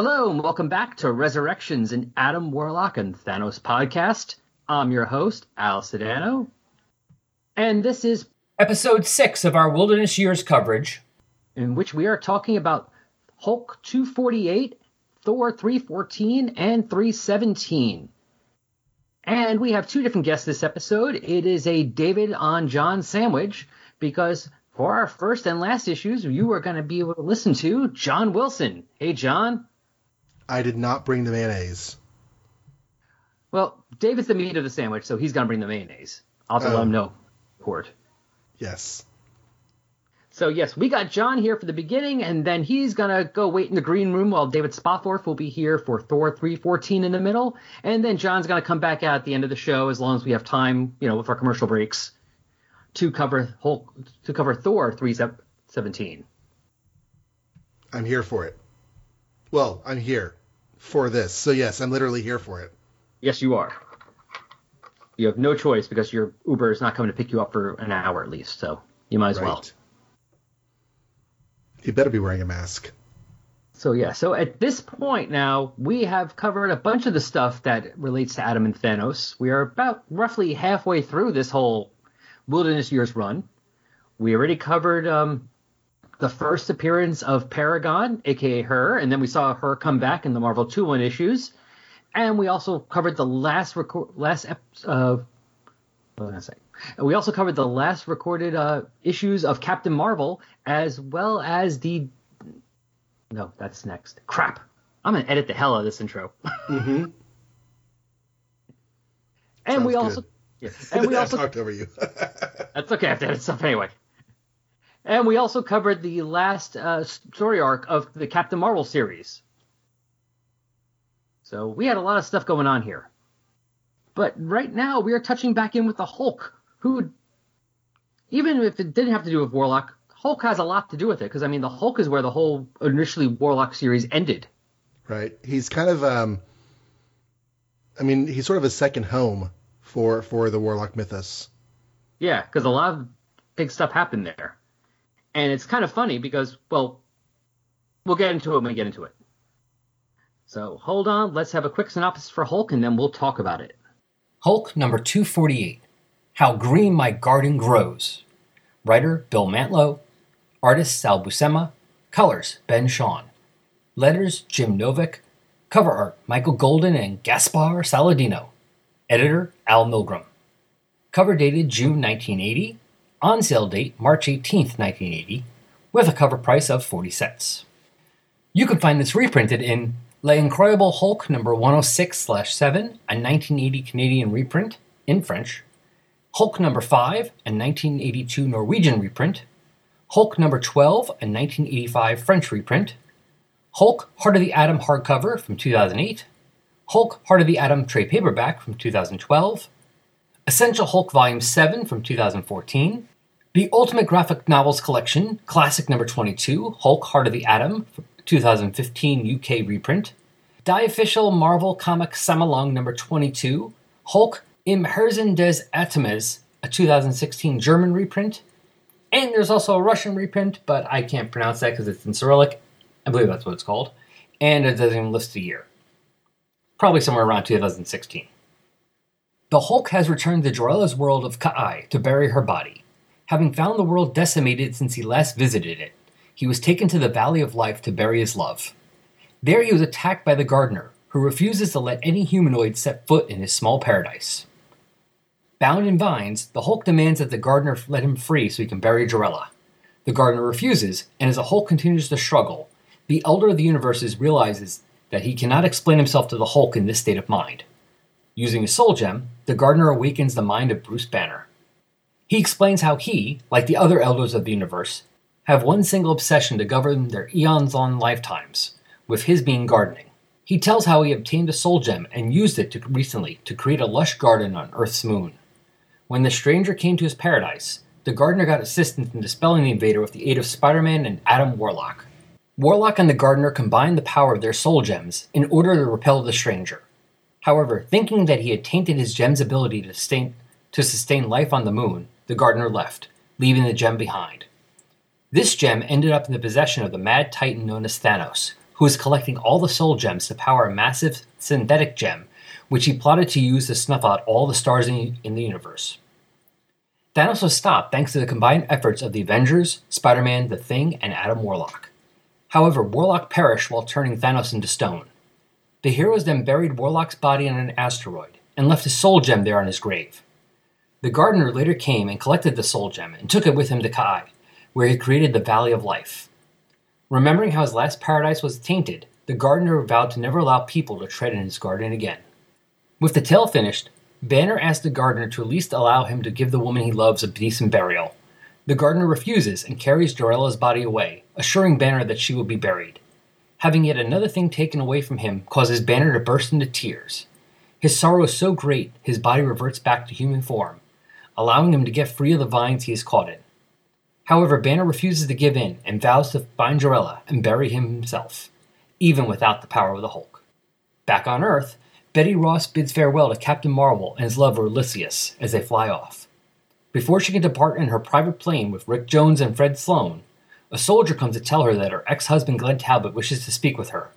Hello and welcome back to Resurrections in Adam Warlock and Thanos podcast. I'm your host, Al Sedano, and this is episode 6 of our Wilderness Years coverage, in which we are talking about Hulk 248, Thor 314, and 317. And we have two different guests this episode. It is a David on John sandwich, because for our first and last issues, you are going to be able to listen to John Wilson. Hey, John. I did not bring the mayonnaise. Well, David's the meat of the sandwich, so he's going to bring the mayonnaise. I'll let him know. Port. Yes. So, yes, we got John here for the beginning, and then he's going to go wait in the green room while David Spofford will be here for Thor 314 in the middle. And then John's going to come back out at the end of the show, as long as we have time, you know, with our commercial breaks, to cover Hulk, to cover Thor 317. I'm here for it. Well, I'm here for this. So, yes, I'm literally here for it. Yes, you are. You have no choice because your Uber is not coming to pick you up for an hour at least, so you might as well. You better be wearing a mask. So, yeah. So, at this point now, we have covered a bunch of the stuff that relates to Adam and Thanos. We are about roughly halfway through this whole Wilderness Years run. We already covered the first appearance of Paragon, a.k.a. Her, and then we saw her come back in the Marvel 2-1 issues. And we also covered the last recorded issues of Captain Marvel, as well as the... No, that's next. Crap. I'm going to edit the hell out of this intro. Mm-hmm. And we also... Yeah. And we also talked over you. That's okay. I have to edit stuff anyway. And we also covered the last story arc of the Captain Marvel series. So we had a lot of stuff going on here. But right now we are touching back in with the Hulk, who, even if it didn't have to do with Warlock, Hulk has a lot to do with it. Because, I mean, the Hulk is where the whole initially Warlock series ended. Right. He's kind of, he's sort of a second home for the Warlock mythos. Yeah, because a lot of big stuff happened there. And it's kind of funny because, well, we'll get into it when we get into it. So hold on, let's have a quick synopsis for Hulk, and then we'll talk about it. Hulk number 248, How Green My Garden Grows. Writer, Bill Mantlo. Artist, Sal Buscema. Colors, Ben Shawn. Letters, Jim Novick. Cover art, Michael Golden and Gaspar Saladino. Editor, Al Milgram. Cover dated June 1980. On sale date, March 18th, 1980. With a cover price of 40 cents. You can find this reprinted in L'Incroyable Hulk number 106/7, a 1980 Canadian reprint in French, Hulk number 5, a 1982 Norwegian reprint, Hulk number 12, a 1985 French reprint, Hulk Heart of the Atom hardcover from 2008, Hulk Heart of the Atom trade paperback from 2012, Essential Hulk Volume 7 from 2014, The Ultimate Graphic Novels Collection, Classic number 22, Hulk Heart of the Atom, 2015 UK reprint, Die Official Marvel Comic Samalong number 22, Hulk im Herzen des Atoms, a 2016 German reprint, and there's also a Russian reprint, but I can't pronounce that because it's in Cyrillic. I believe that's what it's called, and it doesn't even list the year. Probably somewhere around 2016. The Hulk has returned to Jor-El's world of Ka'ai to bury her body, having found the world decimated since he last visited it. He was taken to the Valley of Life to bury his love. There he was attacked by the gardener, who refuses to let any humanoid set foot in his small paradise. Bound in vines, the Hulk demands that the gardener let him free so he can bury Jor-El. The gardener refuses, and as the Hulk continues to struggle, the Elder of the Universes realizes that he cannot explain himself to the Hulk in this state of mind. Using a soul gem, the gardener awakens the mind of Bruce Banner. He explains how he, like the other Elders of the Universe, have one single obsession to govern their eons-long lifetimes, with his being gardening. He tells how he obtained a soul gem and used it recently to create a lush garden on Earth's moon. When the stranger came to his paradise, the gardener got assistance in dispelling the invader with the aid of Spider-Man and Adam Warlock. Warlock and the gardener combined the power of their soul gems in order to repel the stranger. However, thinking that he had tainted his gem's ability to sustain life on the moon, the gardener left, leaving the gem behind. This gem ended up in the possession of the mad titan known as Thanos, who was collecting all the soul gems to power a massive synthetic gem, which he plotted to use to snuff out all the stars in the universe. Thanos was stopped thanks to the combined efforts of the Avengers, Spider-Man, The Thing, and Adam Warlock. However, Warlock perished while turning Thanos into stone. The heroes then buried Warlock's body in an asteroid, and left his soul gem there on his grave. The gardener later came and collected the soul gem and took it with him to Kai, where he created the Valley of Life. Remembering how his last paradise was tainted, the gardener vowed to never allow people to tread in his garden again. With the tale finished, Banner asks the gardener to at least allow him to give the woman he loves a decent burial. The gardener refuses and carries Jor-El's body away, assuring Banner that she will be buried. Having yet another thing taken away from him causes Banner to burst into tears. His sorrow is so great, his body reverts back to human form, allowing him to get free of the vines he is caught in. However, Banner refuses to give in and vows to find Jor-El and bury him himself, even without the power of the Hulk. Back on Earth, Betty Ross bids farewell to Captain Marvel and his lover Ulysses as they fly off. Before she can depart in her private plane with Rick Jones and Fred Sloan, a soldier comes to tell her that her ex-husband Glenn Talbot wishes to speak with her.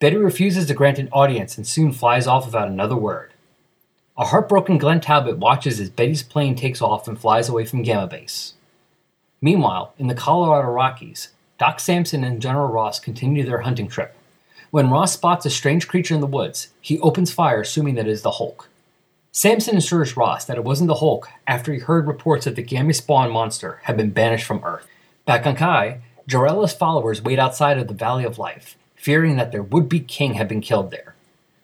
Betty refuses to grant an audience and soon flies off without another word. A heartbroken Glenn Talbot watches as Betty's plane takes off and flies away from Gamma Base. Meanwhile, in the Colorado Rockies, Doc Samson and General Ross continue their hunting trip. When Ross spots a strange creature in the woods, he opens fire, assuming that it is the Hulk. Samson assures Ross that it wasn't the Hulk after he heard reports that the Gamma spawn monster had been banished from Earth. Back on Kai, Jor-El's followers wait outside of the Valley of Life, fearing that their would-be king had been killed there.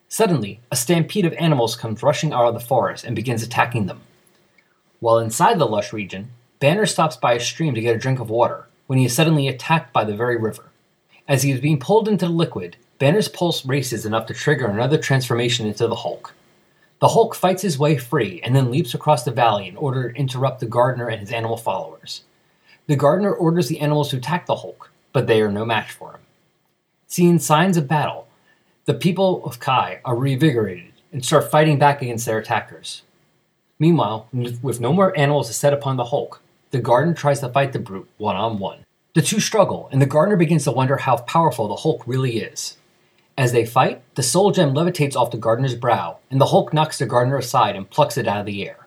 Suddenly, a stampede of animals comes rushing out of the forest and begins attacking them. While inside the lush region, Banner stops by a stream to get a drink of water, when he is suddenly attacked by the very river. As he is being pulled into the liquid, Banner's pulse races enough to trigger another transformation into the Hulk. The Hulk fights his way free and then leaps across the valley in order to interrupt the gardener and his animal followers. The gardener orders the animals to attack the Hulk, but they are no match for him. Seeing signs of battle, the people of Kai are reinvigorated and start fighting back against their attackers. Meanwhile, with no more animals to set upon the Hulk, the gardener tries to fight the brute one-on-one. The two struggle, and the gardener begins to wonder how powerful the Hulk really is. As they fight, the soul gem levitates off the gardener's brow, and the Hulk knocks the gardener aside and plucks it out of the air.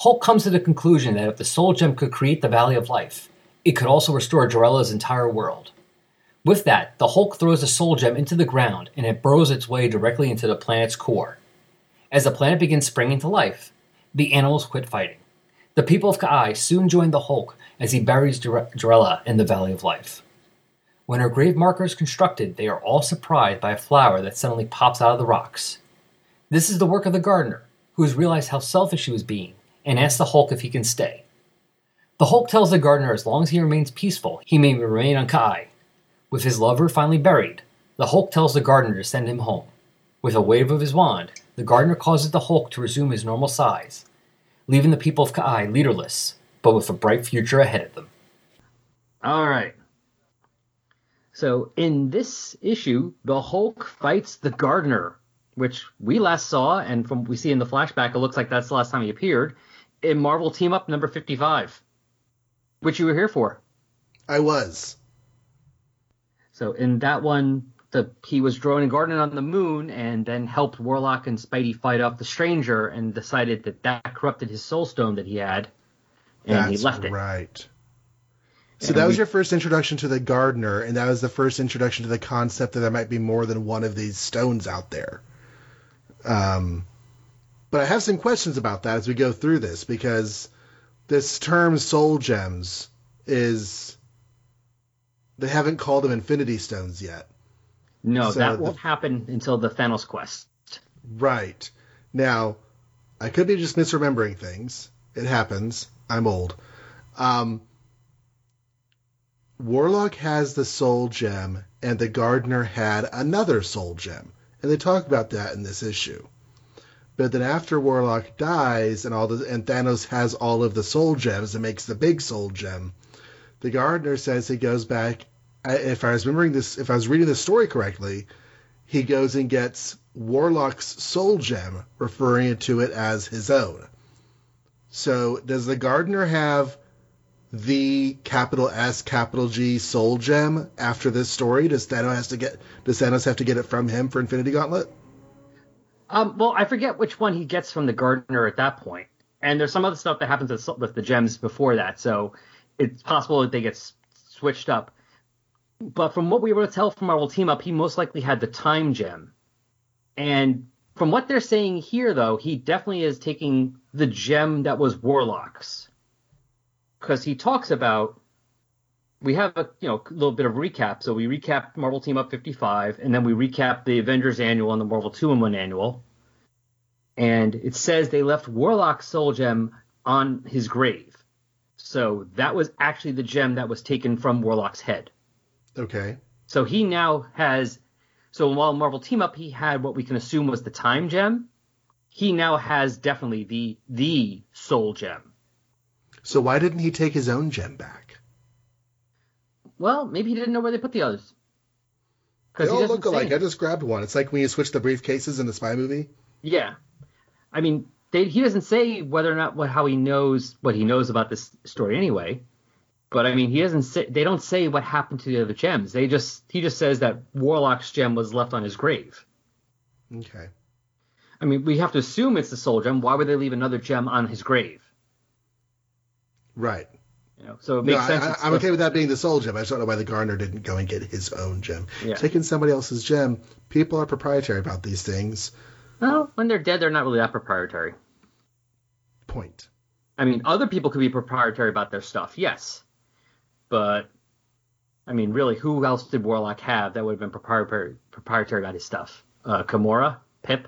Hulk comes to the conclusion that if the soul gem could create the Valley of Life, it could also restore Jor-El's entire world. With that, the Hulk throws the soul gem into the ground, and it burrows its way directly into the planet's core. As the planet begins springing to life, the animals quit fighting. The people of Ka'ai soon join the Hulk as he buries Jor-El in the Valley of Life. When her grave marker is constructed, they are all surprised by a flower that suddenly pops out of the rocks. This is the work of the gardener, who has realized how selfish he was being, and asks the Hulk if he can stay. The Hulk tells the gardener as long as he remains peaceful, he may remain on Ka'ai. With his lover finally buried, the Hulk tells the gardener to send him home. With a wave of his wand, the gardener causes the Hulk to resume his normal size, leaving the people of Ka'ai leaderless, but with a bright future ahead of them. All right. So in this issue, the Hulk fights the gardener, which we last saw, and from what we see in the flashback, it looks like that's the last time he appeared, in Marvel Team Up number 55, which you were here for. I was. So in that one, he was drawing a garden on the moon and then helped Warlock and Spidey fight off the stranger and decided that corrupted his soul stone that he had, and that's he left it. Right. So that was your first introduction to the gardener, and that was the first introduction to the concept that there might be more than one of these stones out there. But I have some questions about that as we go through this, because this term soul gems is... They haven't called them Infinity Stones yet. No, so that won't happen until the Thanos quest. Right. Now, I could be just misremembering things. It happens. I'm old. Warlock has the soul gem, and the gardener had another soul gem. And they talk about that in this issue. But then after Warlock dies, and Thanos has all of the soul gems and makes the big soul gem, the gardener says he goes back. If I was reading this story correctly, he goes and gets Warlock's soul gem, referring to it as his own. So does the gardener have the capital S, capital G soul gem after this story? Does Thanos have to get it from him for Infinity Gauntlet? Well, I forget which one he gets from the gardener at that point. And there's some other stuff that happens with the gems before that. So it's possible that they get switched up. But from what we were able to tell from our old team up, he most likely had the time gem. And from what they're saying here, though, he definitely is taking the gem that was Warlock's. Because he talks about, we have a little bit of recap. So we recap Marvel Team Up 55, and then we recap the Avengers Annual and the Marvel 2-in-1 Annual. And it says they left Warlock's soul gem on his grave. So that was actually the gem that was taken from Warlock's head. Okay. So he now has, so while Marvel Team Up, he had what we can assume was the time gem. He now has definitely the soul gem. So why didn't he take his own gem back? Well, maybe he didn't know where they put the others. They all look alike. I just grabbed one. It's like when you switch the briefcases in the spy movie. Yeah. I mean, he doesn't say whether or not how he knows what he knows about this story anyway. But I mean, they don't say what happened to the other gems. He just says that Warlock's gem was left on his grave. Okay. I mean, we have to assume it's the soul gem. Why would they leave another gem on his grave? Right. So it makes sense. I'm okay with that being the soul gem. I just don't know why the gardener didn't go and get his own gem. Yeah. Taking somebody else's gem, people are proprietary about these things. Well, when they're dead, they're not really that proprietary. Point. I mean, other people could be proprietary about their stuff, yes. But, I mean, really, who else did Warlock have that would have been proprietary about his stuff? Gamora? Pip?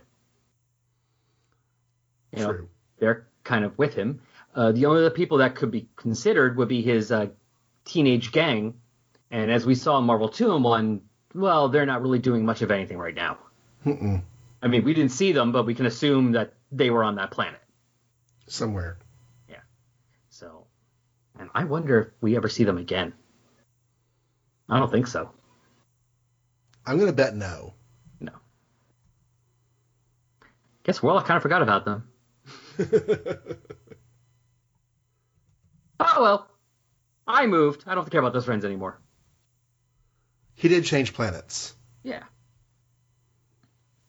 True. They're kind of with him. The only other people that could be considered would be his teenage gang. And as we saw in Marvel 2-in-1, well, they're not really doing much of anything right now. Mm-mm. I mean, we didn't see them, but we can assume that they were on that planet. Somewhere. Yeah. So, and I wonder if we ever see them again. I don't think so. I'm going to bet no. No. Guess Warlock kind of forgot about them. Oh, well. I moved. I don't care about those friends anymore. He did change planets. Yeah.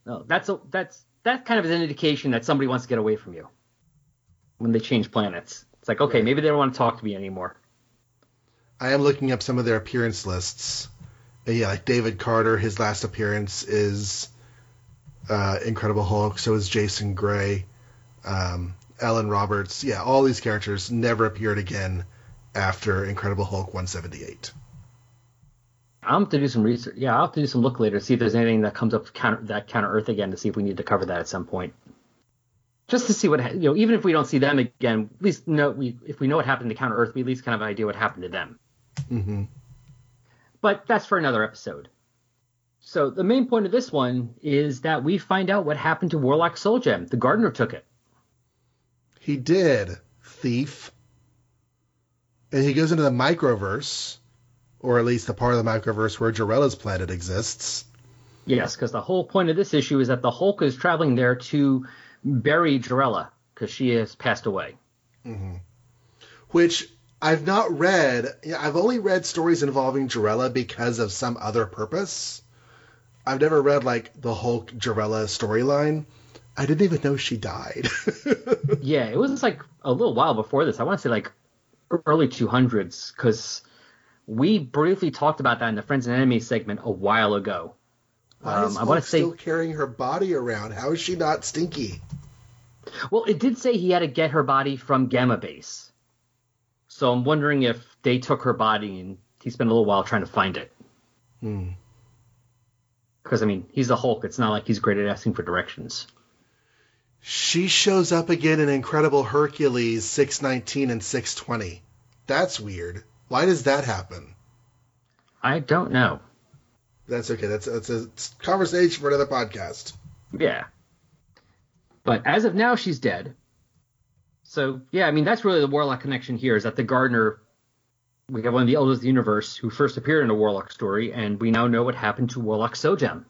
No, that kind of is an indication that somebody wants to get away from you when they change planets. It's like, okay, maybe they don't want to talk to me anymore. I am looking up some of their appearance lists. And yeah, like David Carter, his last appearance is Incredible Hulk. So is Jason Gray, Ellen Roberts. Yeah, all these characters never appeared again after Incredible Hulk 178. I'll have to do some research. Yeah, I'll have to do some look later to see if there's anything that comes up counter Earth again to see if we need to cover that at some point. Just to see what even if we don't see them again, at least if we know what happened to Counter Earth, we at least kind of have an idea what happened to them. Mm-hmm. But that's for another episode. So the main point of this one is that we find out what happened to Warlock's soul gem. The gardener took it. He did, thief. And he goes into the microverse. Or at least the part of the microverse where Jarella's planet exists. Yes, because the whole point of this issue is that the Hulk is traveling there to bury Jarella, because she has passed away. Mm-hmm. Which I've not read. I've only read stories involving Jarella because of some other purpose. I've never read, the Hulk-Jarella storyline. I didn't even know she died. Yeah, it was, a little while before this. I want to say, early 200s, because we briefly talked about that in the Friends and Enemies segment a while ago. Why is Hulk still carrying her body around? How is she not stinky? Well, it did say he had to get her body from Gamma Base. So I'm wondering if they took her body and he spent a little while trying to find it. Because, he's a Hulk. It's not like he's great at asking for directions. She shows up again in Incredible Hercules 619 and 620. That's weird. Why does that happen? I don't know. That's okay. That's a conversation for another podcast. Yeah. But as of now, she's dead. So, yeah, that's really the Warlock connection here is that the gardener, we have one of the elders of the universe who first appeared in a Warlock story, and we now know what happened to Warlock's soul gem.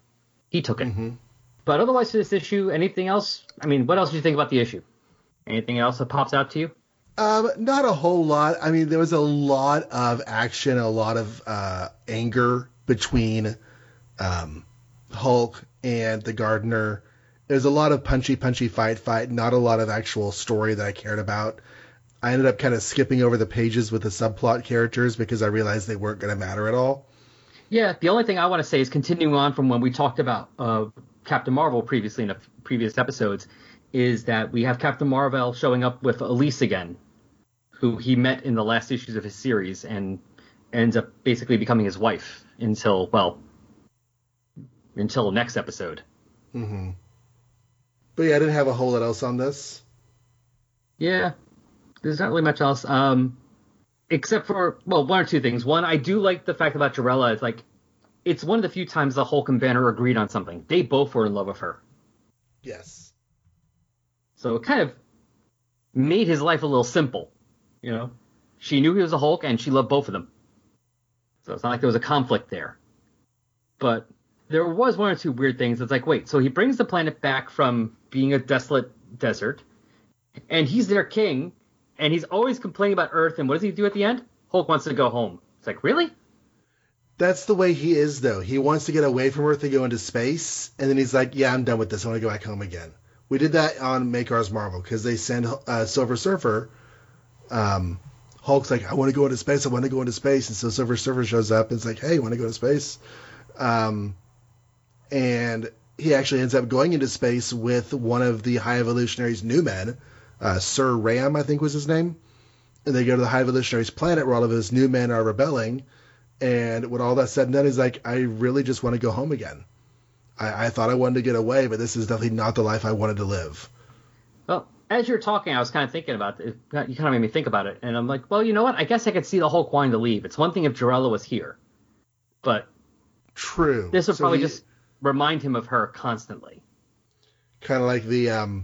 He took it. Mm-hmm. But otherwise for this issue, anything else? What else do you think about the issue? Anything else that pops out to you? Not a whole lot. I mean, there was a lot of action, a lot of anger between Hulk and the Gardener. There's a lot of punchy, fight, not a lot of actual story that I cared about. I ended up kind of skipping over the pages with the subplot characters because I realized they weren't going to matter at all. Yeah, the only thing I want to say is continuing on from when we talked about Captain Marvel previously in previous episodes is that we have Captain Marvel showing up with Elise again, who he met in the last issues of his series and ends up basically becoming his wife until next episode. Mm-hmm. But yeah, I didn't have a whole lot else on this. Yeah, there's not really much else. Except for, well, one or two things. One, I do like the fact about Jarella. It's like, it's one of the few times the Hulk and Banner agreed on something. They both were in love with her. Yes. So it kind of made his life a little simple. You know, she knew he was a Hulk and she loved both of them. So it's not like there was a conflict there. But there was one or two weird things. It's like, wait, so he brings the planet back from being a desolate desert and he's their king. And he's always complaining about Earth, and what does he do at the end? Hulk wants to go home. It's like, really? That's the way he is, though. He wants to get away from Earth and go into space, and then he's like, yeah, I'm done with this. I want to go back home again. We did that on Make Ours Marvel, because they send Silver Surfer. Hulk's like, I want to go into space. I want to go into space. And so Silver Surfer shows up and is like, hey, you want to go to space? And he actually ends up going into space with one of the High Evolutionaries' new men, Sir Ram, I think was his name. And they go to the High Evolutionary's planet where all of his new men are rebelling. And when all that's said and done, he's like, I really just want to go home again. I thought I wanted to get away, but this is definitely not the life I wanted to live. Well, as you're talking, I was kind of thinking about it. You kind of made me think about it. And I'm like, well, you know what? I guess I could see the Hulk wanting to leave. It's one thing if Jarella was here. But true. This would probably just remind him of her constantly. Kind of like the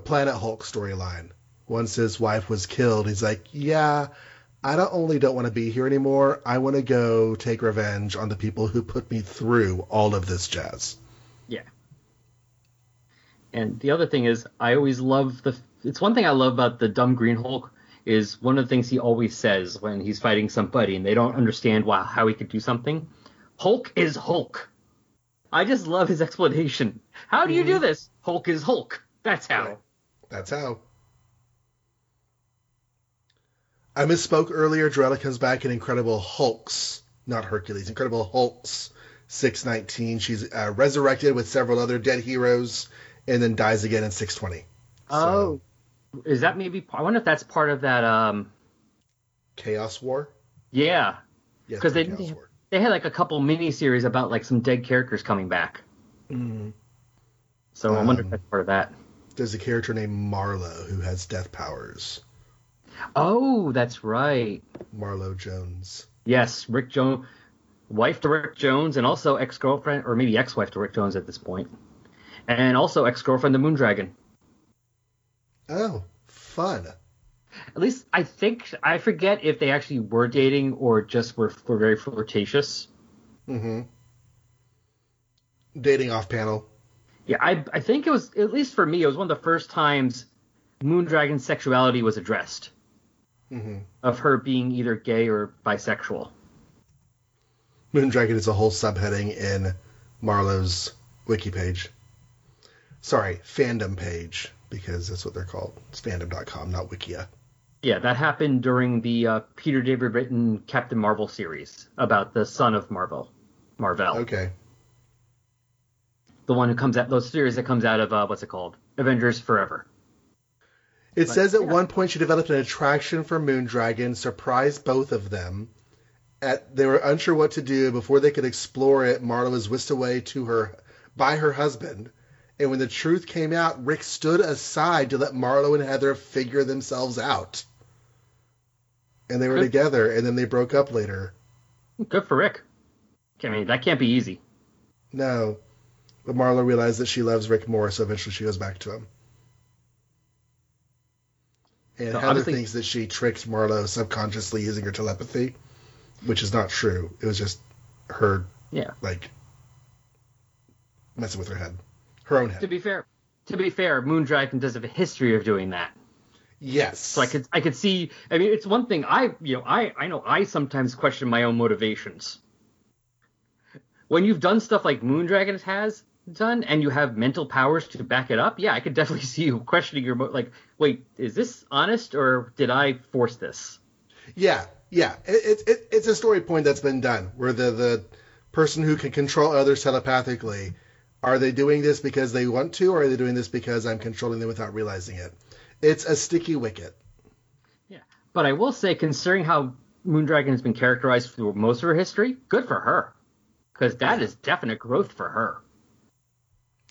Planet Hulk storyline. Once his wife was killed, he's like, yeah, I not only don't want to be here anymore, I want to go take revenge on the people who put me through all of this jazz. Yeah. And the other thing is, I always love it's one thing I love about the dumb Green Hulk is one of the things he always says when he's fighting somebody and they don't understand how he could do something. Hulk is Hulk. I just love his explanation. How do you do this? Hulk is Hulk. That's how. Right. That's how. I misspoke earlier. Jarella comes back in Incredible Hulks, not Hercules. Incredible Hulks 619. She's resurrected with several other dead heroes, and then dies again in 620. Oh, so, is that maybe? I wonder if that's part of that Chaos War. Yeah, because they had like a couple miniseries about like some dead characters coming back. Mm-hmm. So I wonder if that's part of that. There's a character named Marlo who has death powers. Oh, that's right. Marlo Jones. Yes, Rick Jones, wife to Rick Jones, and also ex-girlfriend, or maybe ex-wife to Rick Jones at this point. And also ex-girlfriend to Moondragon. Oh, fun. At least I forget if they actually were dating or just were very flirtatious. Mm-hmm. Dating off-panel. Yeah, I think it was, at least for me, it was one of the first times Moondragon's sexuality was addressed. Mm-hmm. Of her being either gay or bisexual. Moondragon is a whole subheading in Marlowe's wiki page. Sorry, fandom page, because that's what they're called. It's fandom.com, not Wikia. Yeah, that happened during the Peter David written Captain Marvel series about the son of Marvel. Okay. The one who comes out, those series that comes out of, what's it called? Avengers Forever. It says at one point she developed an attraction for Moondragon, surprised both of them. They were unsure what to do. Before they could explore it, Marlo was whisked away to her by her husband. And when the truth came out, Rick stood aside to let Marlo and Heather figure themselves out. And they were together, and then they broke up later. Good for Rick. I mean, that can't be easy. No. But Marlo realized that she loves Rick more, so eventually she goes back to him. And so Heather thinks that she tricked Marlo subconsciously using her telepathy, which is not true. It was just her, messing with her head. Her own head. To be fair, Moondragon does have a history of doing that. Yes. So I could see. I mean, it's one thing. I know I sometimes question my own motivations. When you've done stuff like Moondragon has done, and you have mental powers to back it up, yeah, I could definitely see you questioning your like, wait, is this honest or did I force this? Yeah. It's a story point that's been done where the person who can control others telepathically, are they doing this because they want to, or are they doing this because I'm controlling them without realizing it? It's a sticky wicket. Yeah, but I will say, considering how Moondragon has been characterized through most of her history, good for her, because that is definite growth for her.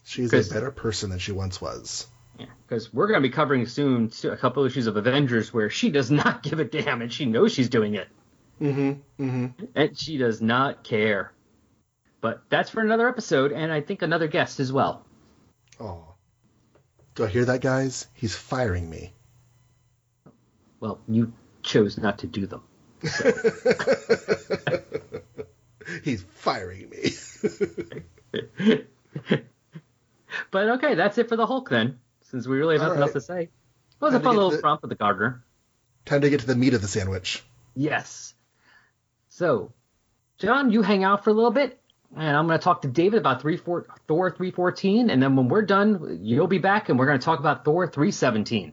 She's a better person than she once was. Yeah, because we're going to be covering soon a couple issues of Avengers where she does not give a damn, and she knows she's doing it. Mm-hmm. And she does not care. But that's for another episode, and I think another guest as well. Oh. Do I hear that, guys? He's firing me. Well, you chose not to do them. So. He's firing me. But okay, that's it for the Hulk then, since we really have nothing else to say. It was a fun little romp with the gardener. Time to get to the meat of the sandwich. Yes. So, John, you hang out for a little bit. And I'm going to talk to David about Thor 314, and then when we're done, you'll be back, and we're going to talk about Thor 317.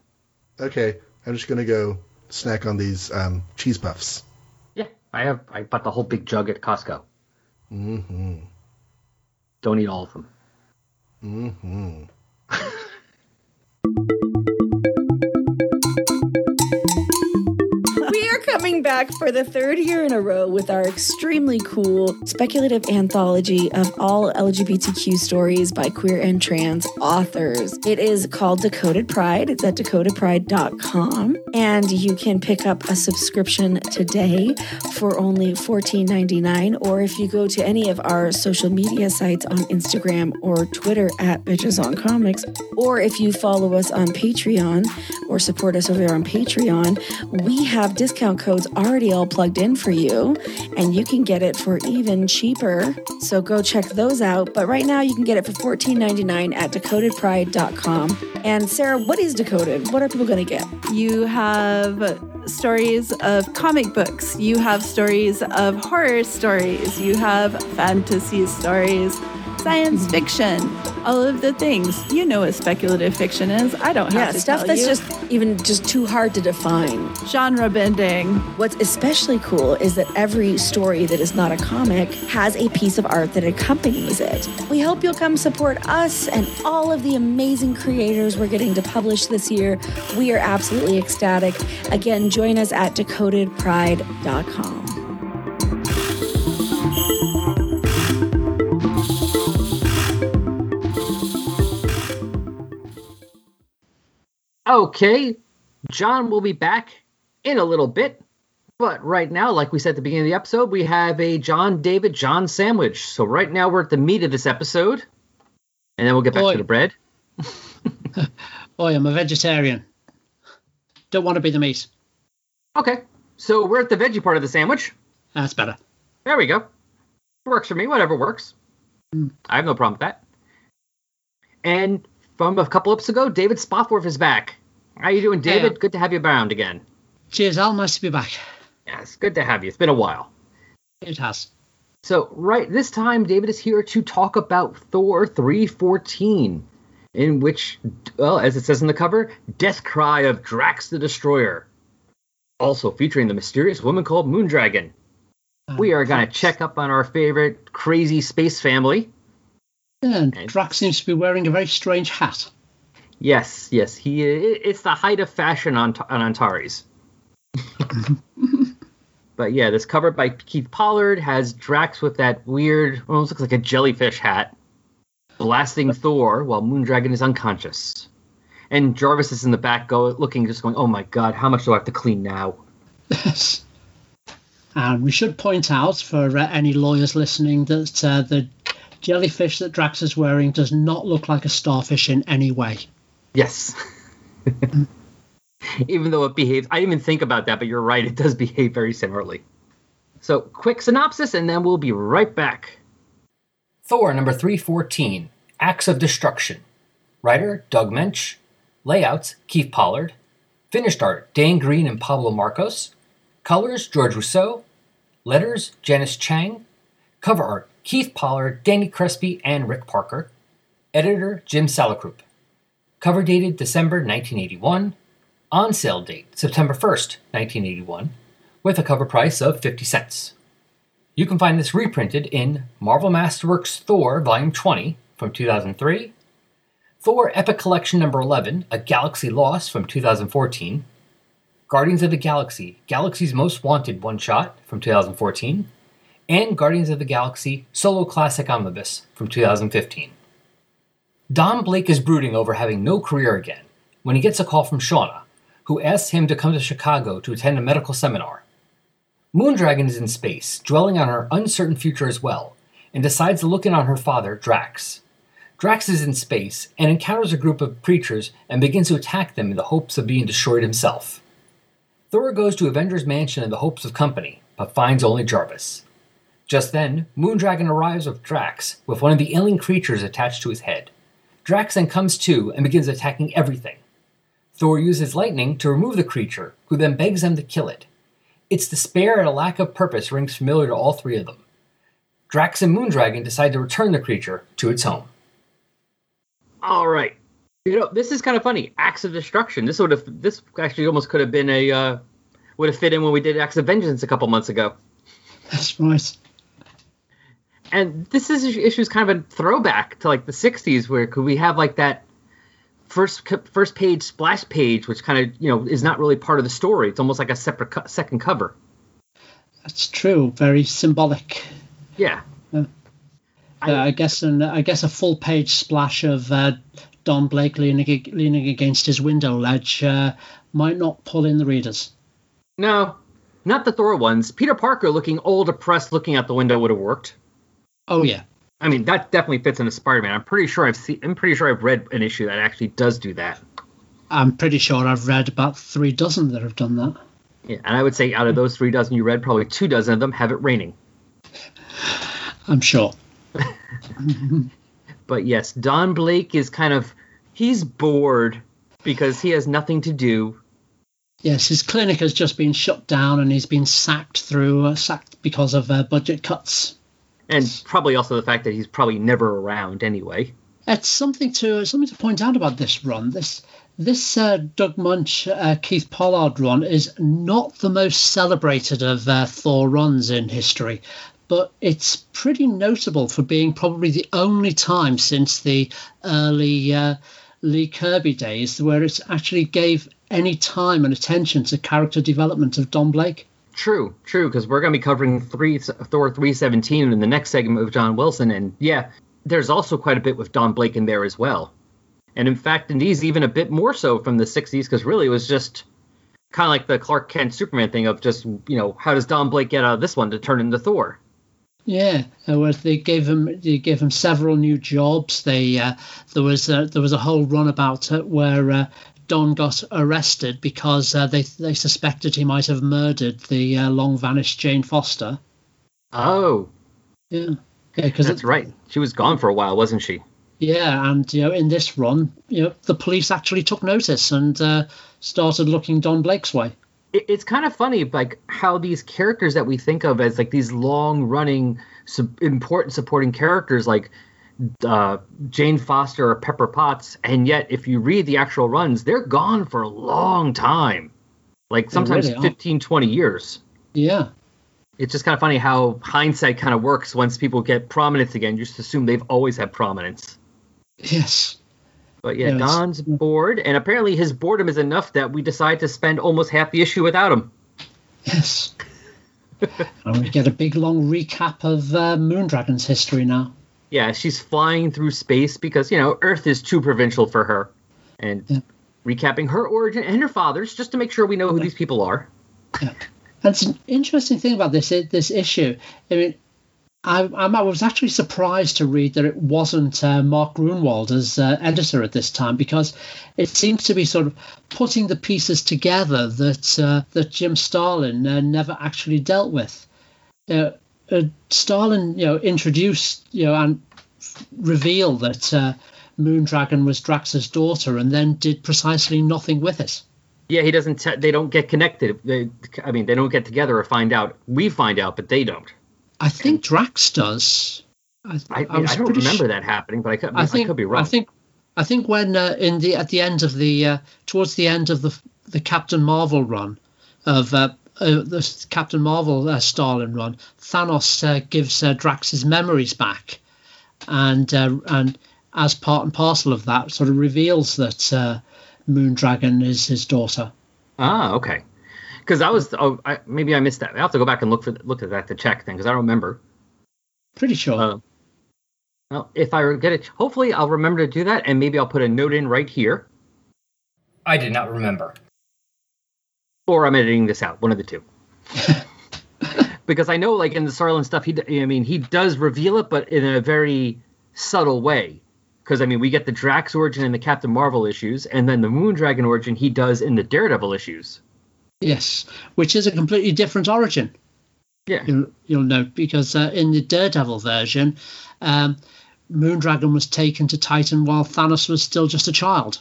Okay, I'm just going to go snack on these cheese puffs. Yeah, I bought the whole big jug at Costco. Mm-hmm. Don't eat all of them. Mm-hmm. Coming back for the third year in a row with our extremely cool speculative anthology of all LGBTQ stories by queer and trans authors. It is called Decoded Pride. It's at decodedpride.com. And you can pick up a subscription today for only $14.99. Or if you go to any of our social media sites on Instagram or Twitter at Bitches on Comics, or if you follow us on Patreon or support us over there on Patreon, we have discount codes already all plugged in for you, and you can get it for even cheaper, so go check those out. But right now you can get it for $14.99 at decodedpride.com. and Sarah, what is Decoded? What are people going to get? You have stories of comic books, you have stories of horror stories, you have fantasy stories, science fiction, all of the things. You know what speculative fiction is. I don't have to tell you. Yeah, stuff that's just too hard to define. Genre bending. What's especially cool is that every story that is not a comic has a piece of art that accompanies it. We hope you'll come support us and all of the amazing creators we're getting to publish this year. We are absolutely ecstatic. Again, join us at decodedpride.com. Okay, John will be back in a little bit, but right now, like we said at the beginning of the episode, we have a John, David, John sandwich. So right now we're at the meat of this episode, and then we'll get back to the bread. Boy, I'm a vegetarian. Don't want to be the meat. Okay, so we're at the veggie part of the sandwich. That's better. There we go. Works for me, whatever works. I have no problem with that. And from a couple episodes ago, David Spofford is back. How you doing, David? Hey, good to have you around again. Cheers, Al. Nice to be back. Yeah, it's good to have you. It's been a while. It has. So, right, this time, David is here to talk about Thor 314, in which, well, as it says in the cover, Death Cry of Drax the Destroyer, also featuring the mysterious woman called Moondragon. We are going to check up on our favorite crazy space family. And Drax seems to be wearing a very strange hat. Yes, he is. It's the height of fashion on Antares. But yeah, this cover by Keith Pollard has Drax with that weird, almost looks like a jellyfish hat, blasting Thor while Moondragon is unconscious. And Jarvis is in the back looking, oh my god, how much do I have to clean now? And we should point out, for any lawyers listening, that the jellyfish that Drax is wearing does not look like a starfish in any way. Yes. Even though it behaves, I didn't even think about that, but you're right, it does behave very similarly. So, quick synopsis, and then we'll be right back. Thor number 314, Acts of Destruction. Writer, Doug Moench. Layouts, Keith Pollard. Finished art, Dan Green and Pablo Marcos. Colors, George Rousseau. Letters, Janice Chang. Cover art, Keith Pollard, Danny Crespi, and Rick Parker. Editor, Jim Salicrup. Cover dated December 1981. On sale date, September 1st, 1981, with a cover price of 50 cents. You can find this reprinted in Marvel Masterworks Thor Volume 20 from 2003, Thor Epic Collection No. 11, A Galaxy Lost from 2014, Guardians of the Galaxy, Galaxy's Most Wanted One-Shot from 2014, and Guardians of the Galaxy Solo Classic Omnibus from 2015. Don Blake is brooding over having no career again when he gets a call from Shauna, who asks him to come to Chicago to attend a medical seminar. Moondragon is in space, dwelling on her uncertain future as well, and decides to look in on her father, Drax. Drax is in space and encounters a group of preachers and begins to attack them in the hopes of being destroyed himself. Thor goes to Avengers Mansion in the hopes of company, but finds only Jarvis. Just then, Moondragon arrives with Drax, with one of the alien creatures attached to his head. Drax then comes to and begins attacking everything. Thor uses lightning to remove the creature, who then begs them to kill it. Its despair and a lack of purpose rings familiar to all three of them. Drax and Moondragon decide to return the creature to its home. All right. This is kind of funny. Acts of Destruction. This actually almost could have been would have fit in when we did Acts of Vengeance a couple months ago. That's nice. And this issue is kind of a throwback to like the 60s, where could we have like that First page splash page, which kind of is not really part of the story. It's almost like a separate second cover. That's true. Very symbolic. Yeah. I guess a full page splash of Don Blake leaning against his window ledge might not pull in the readers. No, not the Thor ones. Peter Parker looking old, depressed, looking out the window would have worked. Oh yeah. I mean, that definitely fits into Spider-Man. I'm pretty sure I've read an issue that actually does do that. I'm pretty sure I've read about 36 that have done that. Yeah, and I would say out of those 36 you read, probably 24 of them have it raining. I'm sure. But yes, Don Blake is he's bored because he has nothing to do. Yes, his clinic has just been shut down and he's been sacked because of budget cuts. And probably also the fact that he's probably never around anyway. That's something to point out about this run. This Doug Moench, Keith Pollard run is not the most celebrated of Thor runs in history, but it's pretty notable for being probably the only time since the early Lee Kirby days where it actually gave any time and attention to character development of Don Blake. True, because we're going to be covering Thor 317 in the next segment of John Wilson, and yeah, there's also quite a bit with Don Blake in there as well. And in fact, in these, even a bit more so from the 60s, because really it was just kind of like the Clark Kent Superman thing of just, how does Don Blake get out of this one to turn into Thor? Yeah, whereas they gave him several new jobs. There was a whole run about it where Don got arrested because they suspected he might have murdered the long-vanished Jane Foster. Oh. Yeah. That's right. She was gone for a while, wasn't she? Yeah, and in this run, the police actually took notice and started looking Don Blake's way. It's kind of funny, like, how these characters that we think of as, like, these long-running, important supporting characters, like, Jane Foster or Pepper Potts, and yet if you read the actual runs, they're gone for a long time, like sometimes really 15-20 years. Yeah, it's just kind of funny how hindsight kind of works. Once people get prominence again, you just assume they've always had prominence. Yes, but yeah, Don's bored, and apparently his boredom is enough that we decide to spend almost half the issue without him. Yes. And we get a big long recap of Moondragon's history now. Yeah, she's flying through space because, Earth is too provincial for her. And recapping her origin and her father's, just to make sure we know who these people are. Yeah. That's an interesting thing about this issue. I mean, I was actually surprised to read that it wasn't Mark Gruenwald as editor at this time, because it seems to be sort of putting the pieces together that Jim Starlin never actually dealt with. Starlin, introduced, and revealed that Moondragon was Drax's daughter, and then did precisely nothing with it. Yeah, he doesn't. They don't get connected. They don't get together or find out. We find out, but they don't. I think Drax does. I don't remember that happening, but I could be wrong. I think when towards the end of the Captain Marvel run of the Captain Marvel Starlin run, Thanos gives Drax's memories back, and as part and parcel of that, sort of reveals that Moondragon is his daughter. Ah, okay. Because maybe I missed that. I have to go back and look at that to check thing, because I don't remember. Pretty sure. Well, if I get it, hopefully I'll remember to do that, and maybe I'll put a note in right here. I did not remember. Or I'm editing this out. One of the two. Because I know, like in the Starlin stuff, he does reveal it, but in a very subtle way. Because, we get the Drax origin in the Captain Marvel issues, and then the Moondragon origin he does in the Daredevil issues. Yes, which is a completely different origin. Yeah. You'll note, because in the Daredevil version, Moondragon was taken to Titan while Thanos was still just a child.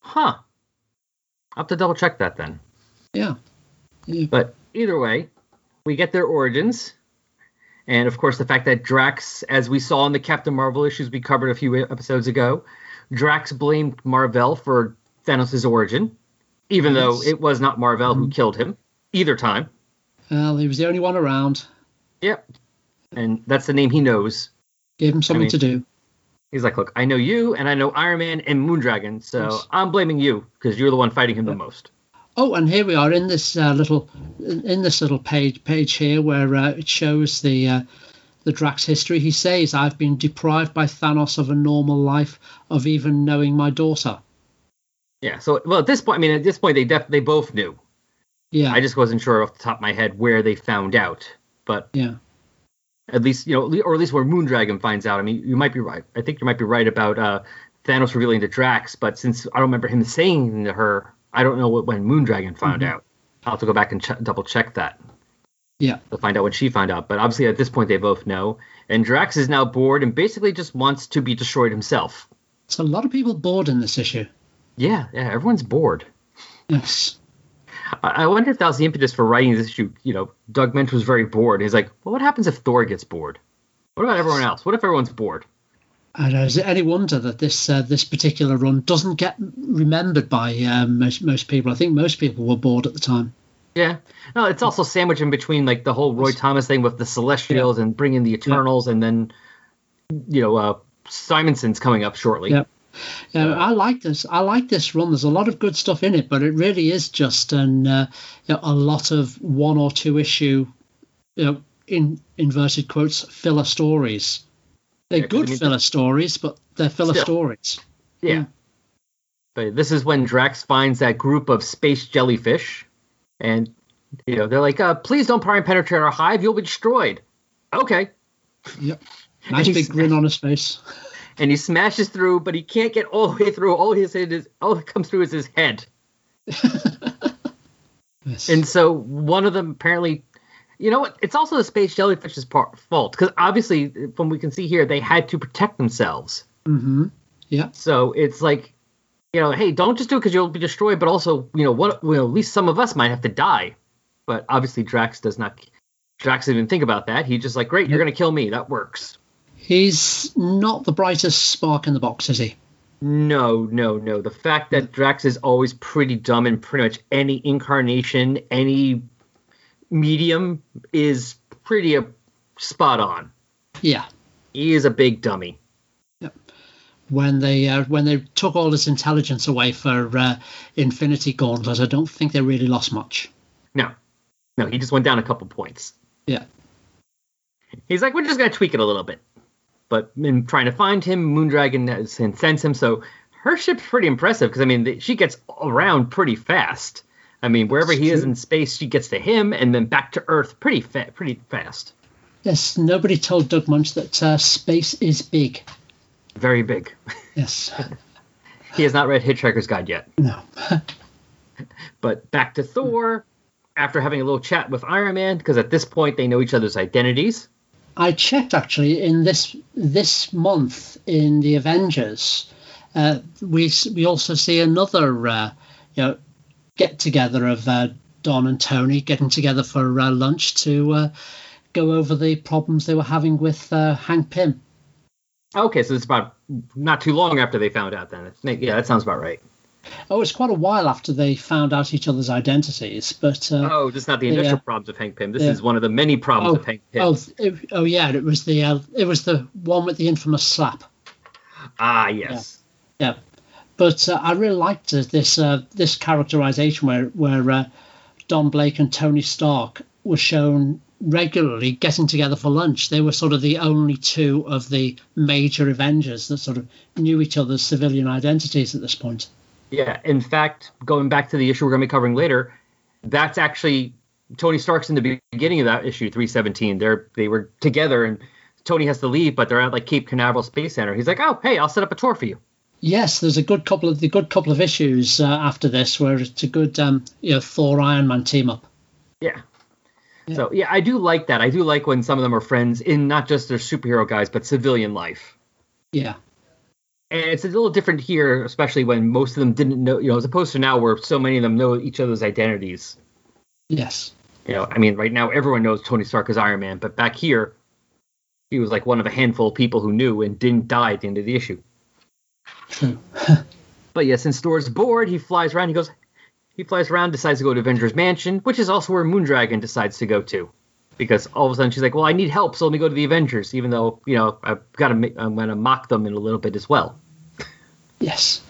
Huh. I'll have to double-check that then. Yeah. But either way, we get their origins. And, of course, the fact that Drax, as we saw in the Captain Marvel issues we covered a few episodes ago, Drax blamed Mar-Vell for Thanos' origin, even though it was not Mar-Vell who killed him either time. Well, he was the only one around. Yep. And that's the name he knows. Gave him something to do. He's like, look, I know you, and I know Iron Man and Moondragon, so I'm blaming you because you're the one fighting him the most. Oh, and here we are in this little page here where it shows the Drax history. He says, "I've been deprived by Thanos of a normal life, of even knowing my daughter." Yeah. So, well, at this point, they both knew. Yeah. I just wasn't sure off the top of my head where they found out, but yeah. At least or at least where Moondragon finds out. You might be right. I think you might be right about Thanos revealing to Drax, but since I don't remember him saying anything to her. I don't know when Moondragon found out. I'll have to go back and double-check that. Yeah. To find out when she found out. But obviously at this point they both know. And Drax is now bored and basically just wants to be destroyed himself. So a lot of people bored in this issue. Yeah, everyone's bored. Yes. I wonder if that was the impetus for writing this issue. Doug Moench was very bored. He's like, well, what happens if Thor gets bored? What about everyone else? What if everyone's bored? I don't know, is it any wonder that this particular run doesn't get remembered by most people? I think most people were bored at the time. Yeah. No, it's also sandwiched in between like the whole Roy Thomas thing with the Celestials and bringing the Eternals and then, Simonson's coming up shortly. Yeah. I like this. I like this run. There's a lot of good stuff in it, but it really is just a lot of one or two issue, in inverted quotes, filler stories. They're good filler stories, but they're filler stories. Yeah. But this is when Drax finds that group of space jellyfish. And, they're like, please don't pry and penetrate our hive. You'll be destroyed. Okay. Yep. Nice big grin on his face. And he smashes through, but he can't get all the way through. All that comes through is his head. Yes. And so one of them apparently... You know what? It's also the space jellyfish's fault, because obviously, from we can see here, they had to protect themselves. Mm-hmm. Yeah. So it's like, hey, don't just do it because you'll be destroyed, but also, at least some of us might have to die. But obviously, Drax does not. Drax didn't think about that. He's just like, great, you're going to kill me. That works. He's not the brightest spark in the box, is he? No. The fact that Drax is always pretty dumb in pretty much any incarnation, any medium is pretty spot on. Yeah, he is a big dummy. Yep. When they took all his intelligence away for Infinity Gauntlet, I don't think they really lost much. No, he just went down a couple points. Yeah, he's like, we're just gonna tweak it a little bit. But in trying to find him, Moondragon sends him. So her ship's pretty impressive because she gets around pretty fast. Wherever he is in space, she gets to him and then back to Earth pretty fast. Yes, nobody told Doug Moench that space is big. Very big. Yes. He has not read Hitchhiker's Guide yet. No. But back to Thor, after having a little chat with Iron Man, because at this point they know each other's identities. I checked, actually, in this month in the Avengers, we also see another you know, get together of Don and Tony getting together for lunch to go over the problems they were having with Hank Pym. Okay, so it's about not too long after they found out then. Yeah, that sounds about right. Oh, it's quite a while after they found out each other's identities, but... just not the initial problems of Hank Pym. This is one of the many problems of Hank Pym. It was the one with the infamous slap. Ah, yes. Yeah. But I really liked this characterization where Don Blake and Tony Stark were shown regularly getting together for lunch. They were sort of the only two of the major Avengers that sort of knew each other's civilian identities at this point. Yeah, in fact, going back to the issue we're going to be covering later, that's actually Tony Stark's in the beginning of that issue 317. They were together, and Tony has to leave, but they're at like Cape Canaveral Space Center. He's like, "Oh, hey, I'll set up a tour for you." Yes, there's a good couple of issues after this where it's a good Thor Iron Man team up. Yeah. So yeah, I do like that. I do like when some of them are friends in not just their superhero guys, but civilian life. Yeah. And it's a little different here, especially when most of them didn't know, as opposed to now where so many of them know each other's identities. Yes. Right now everyone knows Tony Stark is Iron Man, but back here, he was like one of a handful of people who knew and didn't die at the end of the issue. True. But yeah, since Thor's bored, he flies around, decides to go to Avengers Mansion, which is also where Moondragon decides to go to. Because all of a sudden she's like, well, I need help, so let me go to the Avengers, even though, I'm going to mock them in a little bit as well. Yes.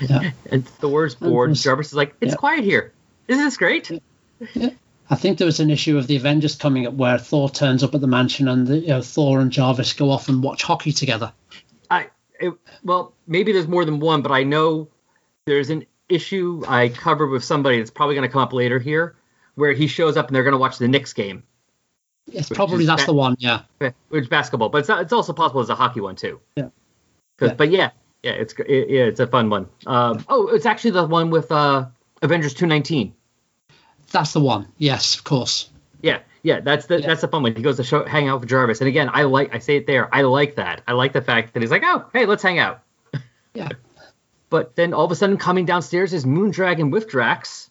Yeah. And Thor's bored. Jarvis is like, it's quiet here. Isn't this great? Yeah. I think there was an issue of the Avengers coming up where Thor turns up at the mansion and Thor and Jarvis go off and watch hockey together. Maybe there's more than one, but I know there's an issue I covered with somebody that's probably going to come up later here where he shows up and they're going to watch the Knicks game. Yes, probably that's the one, yeah. Which basketball, but it's also possible it's a hockey one too. Yeah. But yeah, it's a fun one. It's actually the one with Avengers 219. That's the one. Yes, of course. Yeah, that's the fun one. He goes to hang out with Jarvis, and again, I like that. I like the fact that he's like, oh, hey, let's hang out. Yeah. But then all of a sudden, coming downstairs is Moondragon with Drax.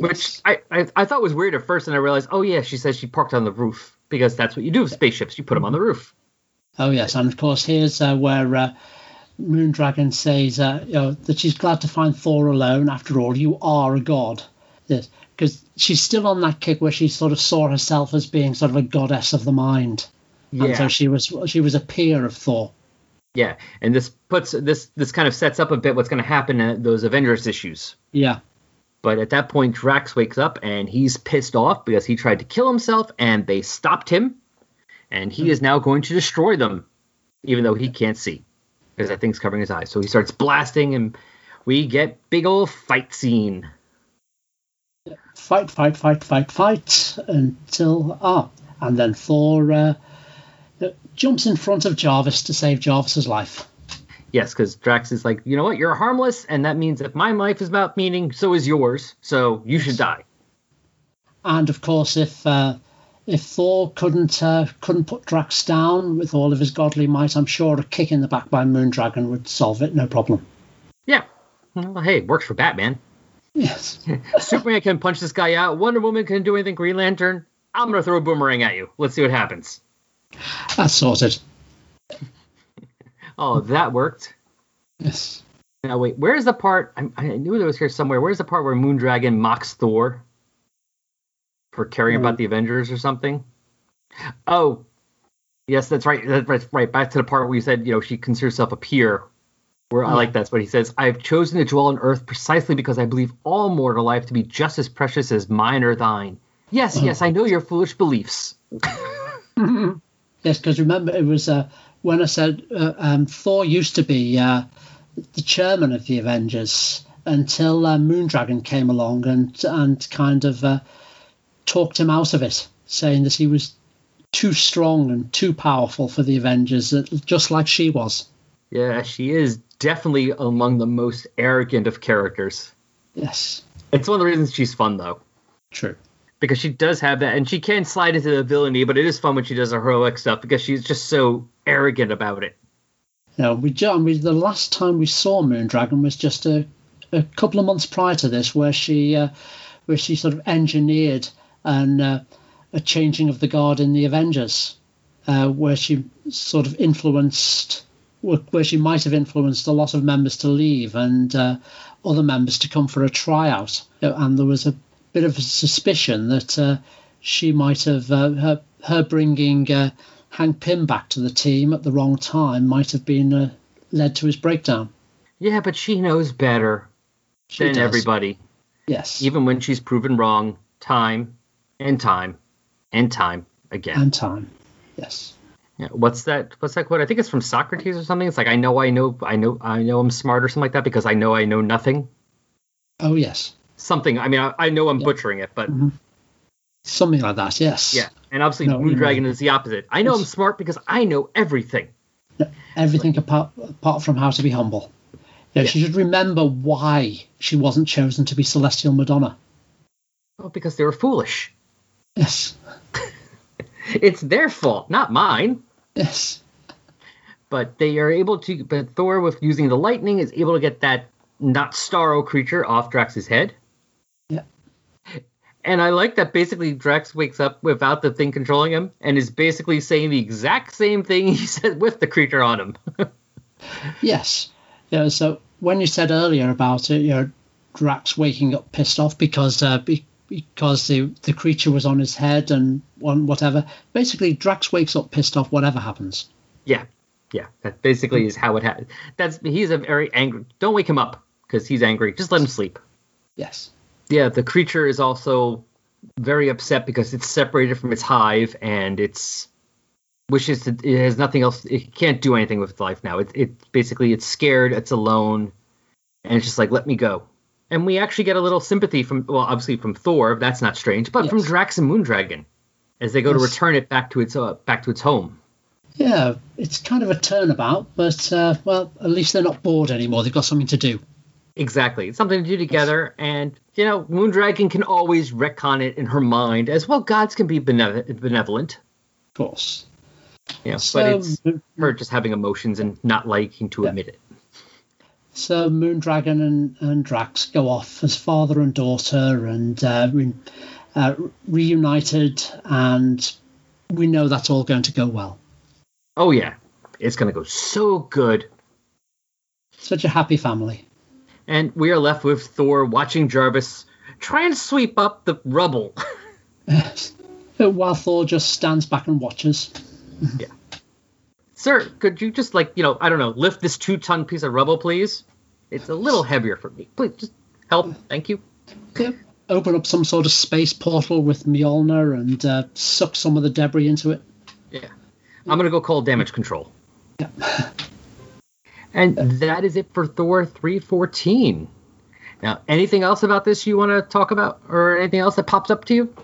Which I thought was weird at first, and I realized, oh, yeah, she says she parked on the roof, because that's what you do with spaceships. You put them on the roof. Oh, yes, and of course, here's where Moondragon says that she's glad to find Thor alone. After all, you are a god. Yes, because she's still on that kick where she sort of saw herself as being sort of a goddess of the mind. Yeah. And so she was a peer of Thor. Yeah, and this kind of sets up a bit what's going to happen in those Avengers issues. Yeah. But at that point, Drax wakes up and he's pissed off because he tried to kill himself and they stopped him. And he is now going to destroy them, even though he can't see because that thing's covering his eyes. So he starts blasting and we get big old fight scene. Fight until... and then Thor jumps in front of Jarvis to save Jarvis's life. Yes, because Drax is like, you know what, you're harmless, and that means if my life is about meaning, so is yours, so you should die. And of course, if Thor couldn't put Drax down with all of his godly might, I'm sure a kick in the back by Moondragon would solve it, no problem. Yeah. Well, hey, it works for Batman. Yes. Superman can punch this guy out, Wonder Woman can do anything, Green Lantern, I'm going to throw a boomerang at you. Let's see what happens. That's sorted. Oh, that worked. Yes. Now, wait, where's the part? I knew there was here somewhere. Where's the part where Moondragon mocks Thor for caring about the Avengers or something? Oh, yes, that's right. That's right. Back to the part where you said, she considers herself a peer. Where I like that's what he says. I have chosen to dwell on Earth precisely because I believe all mortal life to be just as precious as mine or thine. Yes, I know your foolish beliefs. Yes, because remember, it was... when I said Thor used to be the chairman of the Avengers until Moondragon came along and kind of talked him out of it, saying that he was too strong and too powerful for the Avengers, just like she was. Yeah, she is definitely among the most arrogant of characters. Yes. It's one of the reasons she's fun, though. True. Because she does have that, and she can slide into the villainy, but it is fun when she does her heroic stuff because she's just so arrogant about it. The last time we saw Moondragon was just a couple of months prior to this, where she sort of engineered a changing of the guard in the Avengers, where she sort of influenced, where she might have influenced a lot of members to leave and other members to come for a tryout. And there was a bit of a suspicion that she might have, her bringing Hank Pym back to the team at the wrong time might have been led to his breakdown. Yeah, but she knows better than everybody. Yes. Even when she's proven wrong time and time and time again. And time. Yes. Yeah, what's that quote? I think it's from Socrates or something. It's like, I know I'm smart or something like that because I know nothing. Oh, yes. Something. I mean, I know I'm butchering it, but mm-hmm. Something like that. Yes. Yeah. And obviously Moondragon is the opposite. I know I'm smart because I know everything. Everything apart from how to be humble. Yeah, she should remember why she wasn't chosen to be Celestial Madonna. Well, because they were foolish. Yes. It's their fault, not mine. Yes. But they are able to, but Thor, with using the lightning, is able to get that not Starro creature off Drax's head. Yeah. And I like that basically Drax wakes up without the thing controlling him and is basically saying the exact same thing he said with the creature on him. Yes. Yeah, so when you said earlier about it, you know, Drax waking up pissed off because the creature was on his head and whatever. Basically, Drax wakes up pissed off whatever happens. Yeah. That basically is how it happens. He's a very angry. Don't wake him up because he's angry. Just let him sleep. Yes. Yeah, the creature is also very upset because it's separated from its hive and it's wishes to, it has nothing else. It can't do anything with its life now. It basically, it's scared. It's alone, and it's just like, let me go. And we actually get a little sympathy from Thor. That's not strange, but from Drax and Moondragon as they go to return it back to its home. Yeah, it's kind of a turnabout, but at least they're not bored anymore. They've got something to do. Exactly, it's something to do together, and you know, Moondragon can always retcon it in her mind as well. Gods can be benevolent, of course. Yeah, so, but it's her just having emotions and not liking to admit it. So Moondragon and Drax go off as father and daughter and reunited, and we know that's all going to go well. Oh, yeah. It's going to go so good. Such a happy family. And we are left with Thor watching Jarvis try and sweep up the rubble. While Thor just stands back and watches. Yeah. Sir, could you just, like, you know, I don't know, lift this 2-ton piece of rubble, please? It's a little heavier for me. Please, just help. Thank you. Yeah. Open up some sort of space portal with Mjolnir and suck some of the debris into it. Yeah. I'm going to go call damage control. Yeah. And that is it for Thor 314. Now, anything else about this you want to talk about or anything else that pops up to you?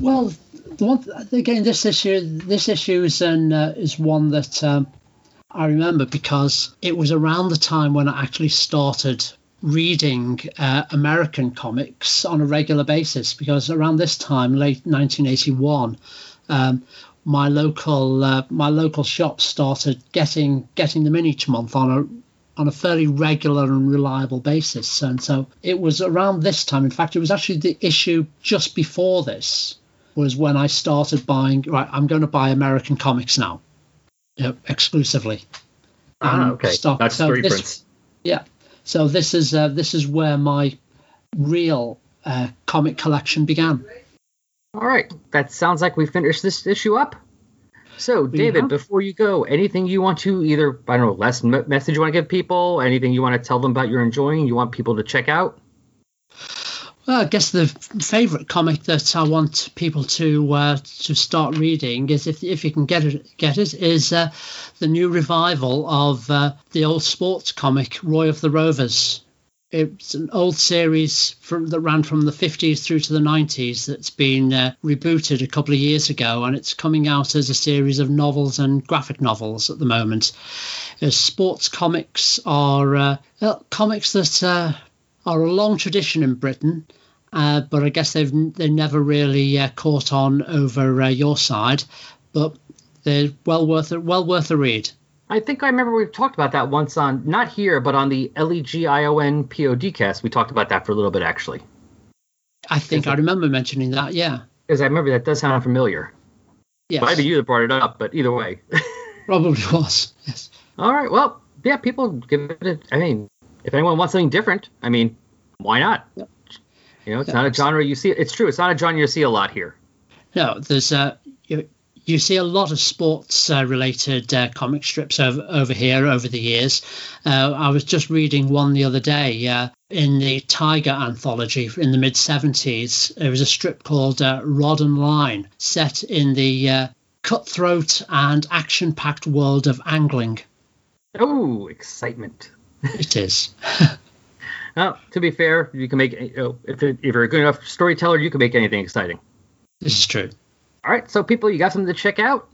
Well, this issue is one that I remember because it was around the time when I actually started reading American comics on a regular basis, because around this time, late 1981, my local shop started getting them in each month on a fairly regular and reliable basis. And so it was around this time. In fact, it was actually the issue just before this was when I started buying, right, I'm going to buy American comics now, exclusively. Okay. That's so three prints. Yeah. So this is where my real comic collection began. All right. That sounds like we finished this issue up. So, David, before you go, anything you want to either, I don't know, last message you want to give people, anything you want to tell them about you're enjoying, you want people to check out? Well, I guess the favourite comic that I want people to start reading is, if you can get it, is the new revival of the old sports comic Roy of the Rovers. It's an old series that ran from the 50s through to the 90s that's been rebooted a couple of years ago, and it's coming out as a series of novels and graphic novels at the moment. Sports comics are comics that... are a long tradition in Britain, but I guess they never really caught on over your side. But they're well worth a read. I think I remember we've talked about that once on, not here, but on the LEGION PODcast. We talked about that for a little bit, actually. I think I remember mentioning that, yeah. Because I remember that does sound familiar. Yes. Might be you that brought it up, but either way. Probably was, yes. All right, well, yeah, people give it a, I mean, if anyone wants something different, I mean, why not? Yep. You know, it's not a genre you see. It's true. It's not a genre you see a lot here. No, there's you see a lot of sports-related comic strips over here over the years. I was just reading one the other day in the Tiger anthology in the mid-'70s. It was a strip called Rod and Line, set in the cutthroat and action-packed world of angling. Oh, excitement. It is. Now, to be fair, you can make if you're a good enough storyteller, you can make anything exciting. This is true. All right, so people, you got something to check out.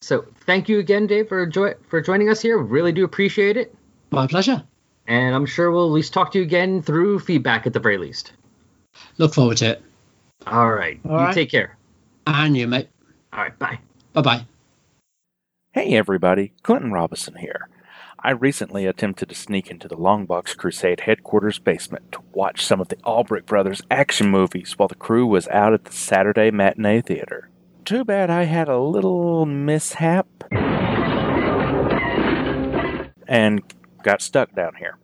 So thank you again, Dave, for joining us here. Really do appreciate it. My pleasure. And I'm sure we'll at least talk to you again through feedback at the very least. Look forward to it. All right. All right. Take care. And you, mate. All right, bye. Bye-bye. Hey, everybody. Clinton Robinson here. I recently attempted to sneak into the Longbox Crusade headquarters basement to watch some of the Albrecht Brothers action movies while the crew was out at the Saturday matinee theater. Too bad I had a little mishap and got stuck down here,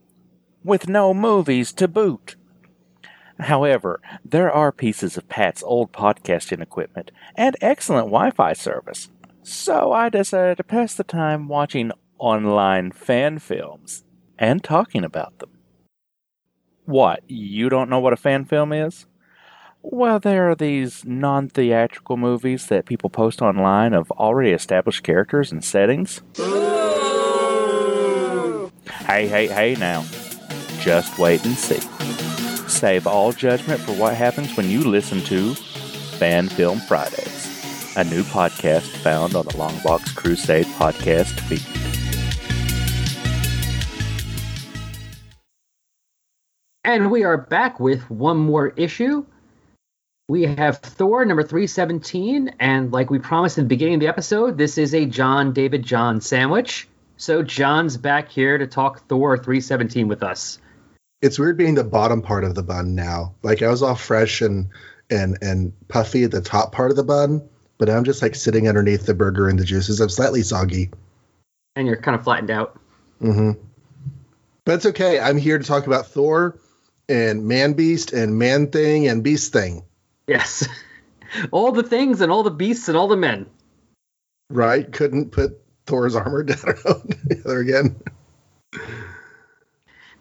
with no movies to boot. However, there are pieces of Pat's old podcasting equipment and excellent Wi-Fi service, so I decided to pass the time watching online fan films and talking about them. What, you don't know what a fan film is? Well, there are these non-theatrical movies that people post online of already established characters and settings. Ooh. Hey now. Just wait and see. Save all judgment for what happens when you listen to Fan Film Fridays, a new podcast found on the Longbox Crusade podcast feed. And we are back with one more issue. We have Thor, number 317, and like we promised at the beginning of the episode, this is a John-David-John sandwich. So John's back here to talk Thor 317 with us. It's weird being the bottom part of the bun now. Like, I was all fresh and puffy at the top part of the bun, but I'm just, like, sitting underneath the burger and the juices. I'm slightly soggy. And you're kind of flattened out. Mm-hmm. But it's okay. I'm here to talk about Thor and Man-Beast and Man-Thing and Beast-Thing. Yes. All the things and all the beasts and all the men. Right. Couldn't put Thor's armor down around the other again.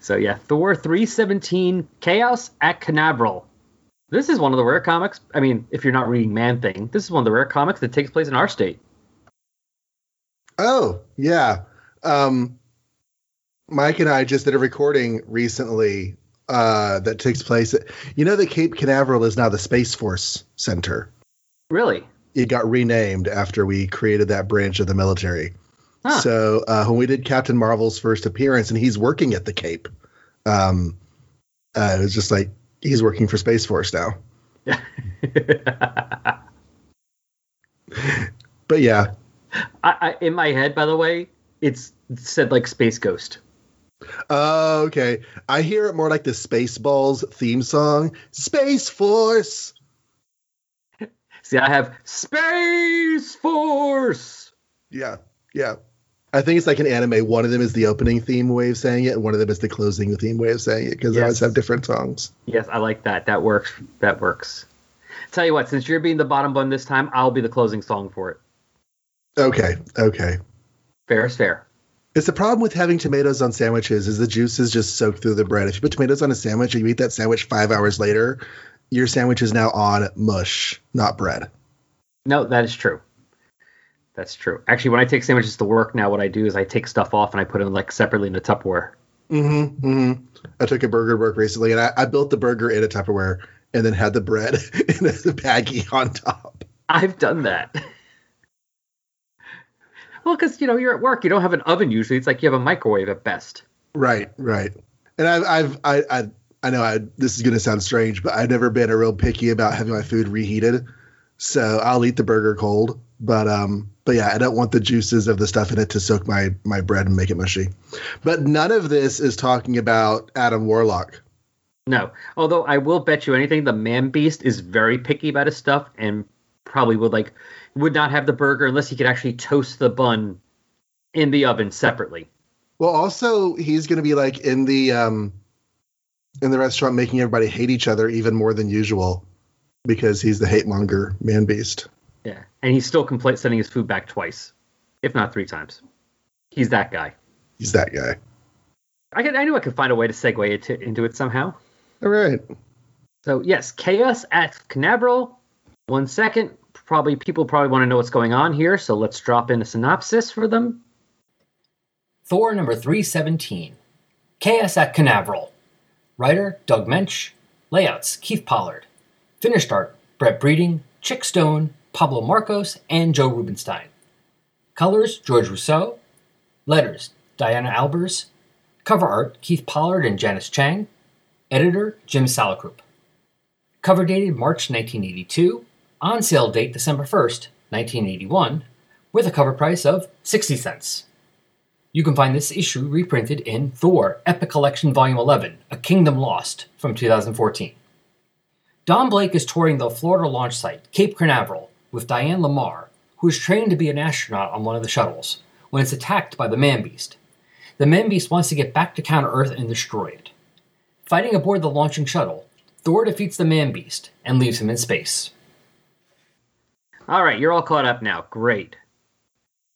So, yeah. Thor 317, Chaos at Canaveral. This is one of the rare comics. I mean, if you're not reading Man-Thing, this is one of the rare comics that takes place in our state. Oh, yeah. Mike and I just did a recording recently that takes place at, the Cape Canaveral is now the Space Force Center. Really? It got renamed after we created that branch of the military. Huh. So when we did Captain Marvel's first appearance, and he's working at the Cape, it was just like, he's working for Space Force now. But yeah. I in my head, by the way, it's said like Space Ghost. Oh, okay. I hear it more like the Spaceballs theme song, Space Force. See, I have Space Force. Yeah. I think it's like an anime. One of them is the opening theme way of saying it, and one of them is the closing theme way of saying it, because They always have different songs. Yes, I like that. That works. Tell you what, since you're being the bottom bun this time, I'll be the closing song for it. Okay. Fair is fair. It's the problem with having tomatoes on sandwiches is the juice is just soaked through the bread. If you put tomatoes on a sandwich and you eat that sandwich 5 hours later, your sandwich is now on mush, not bread. No, that is true. That's true. Actually, when I take sandwiches to work now, what I do is I take stuff off and I put it like separately in a Tupperware. Mm-hmm. I took a burger to work recently, and I built the burger in a Tupperware and then had the bread in a baggie on top. I've done that. Well, because, you're at work. You don't have an oven usually. It's like you have a microwave at best. Right. And I know this is going to sound strange, but I've never been a real picky about having my food reheated. So I'll eat the burger cold. But But yeah, I don't want the juices of the stuff in it to soak my bread and make it mushy. But none of this is talking about Adam Warlock. No. Although I will bet you anything, the Man-Beast is very picky about his stuff and probably would not have the burger unless he could actually toast the bun in the oven separately. Well, also, he's going to be in the restaurant making everybody hate each other even more than usual because he's the hate monger Man-Beast. Yeah, and he's still sending his food back twice, if not three times. He's that guy. He's that guy. I knew I could find a way to segue into it somehow. All right. So, yes, Chaos at Canaveral. 1 second. People want to know what's going on here, so let's drop in a synopsis for them. Thor number 317. Chaos at Canaveral. Writer, Doug Moench. Layouts, Keith Pollard. Finished art, Brett Breeding, Chick Stone, Pablo Marcos, and Joe Rubinstein. Colors, George Rousseau. Letters, Diana Albers. Cover art, Keith Pollard and Janice Chang. Editor, Jim Salicrup. Cover dated March 1982. On sale date December 1st, 1981. With a cover price of 60 cents. You can find this issue reprinted in Thor, Epic Collection Volume 11, A Kingdom Lost, from 2014. Don Blake is touring the Florida launch site, Cape Canaveral, with Diane Lamar, who is trained to be an astronaut on one of the shuttles, when it's attacked by the Man-Beast. The Man-Beast wants to get back to Counter-Earth and destroy it. Fighting aboard the launching shuttle, Thor defeats the Man-Beast and leaves him in space. All right, you're all caught up now. Great.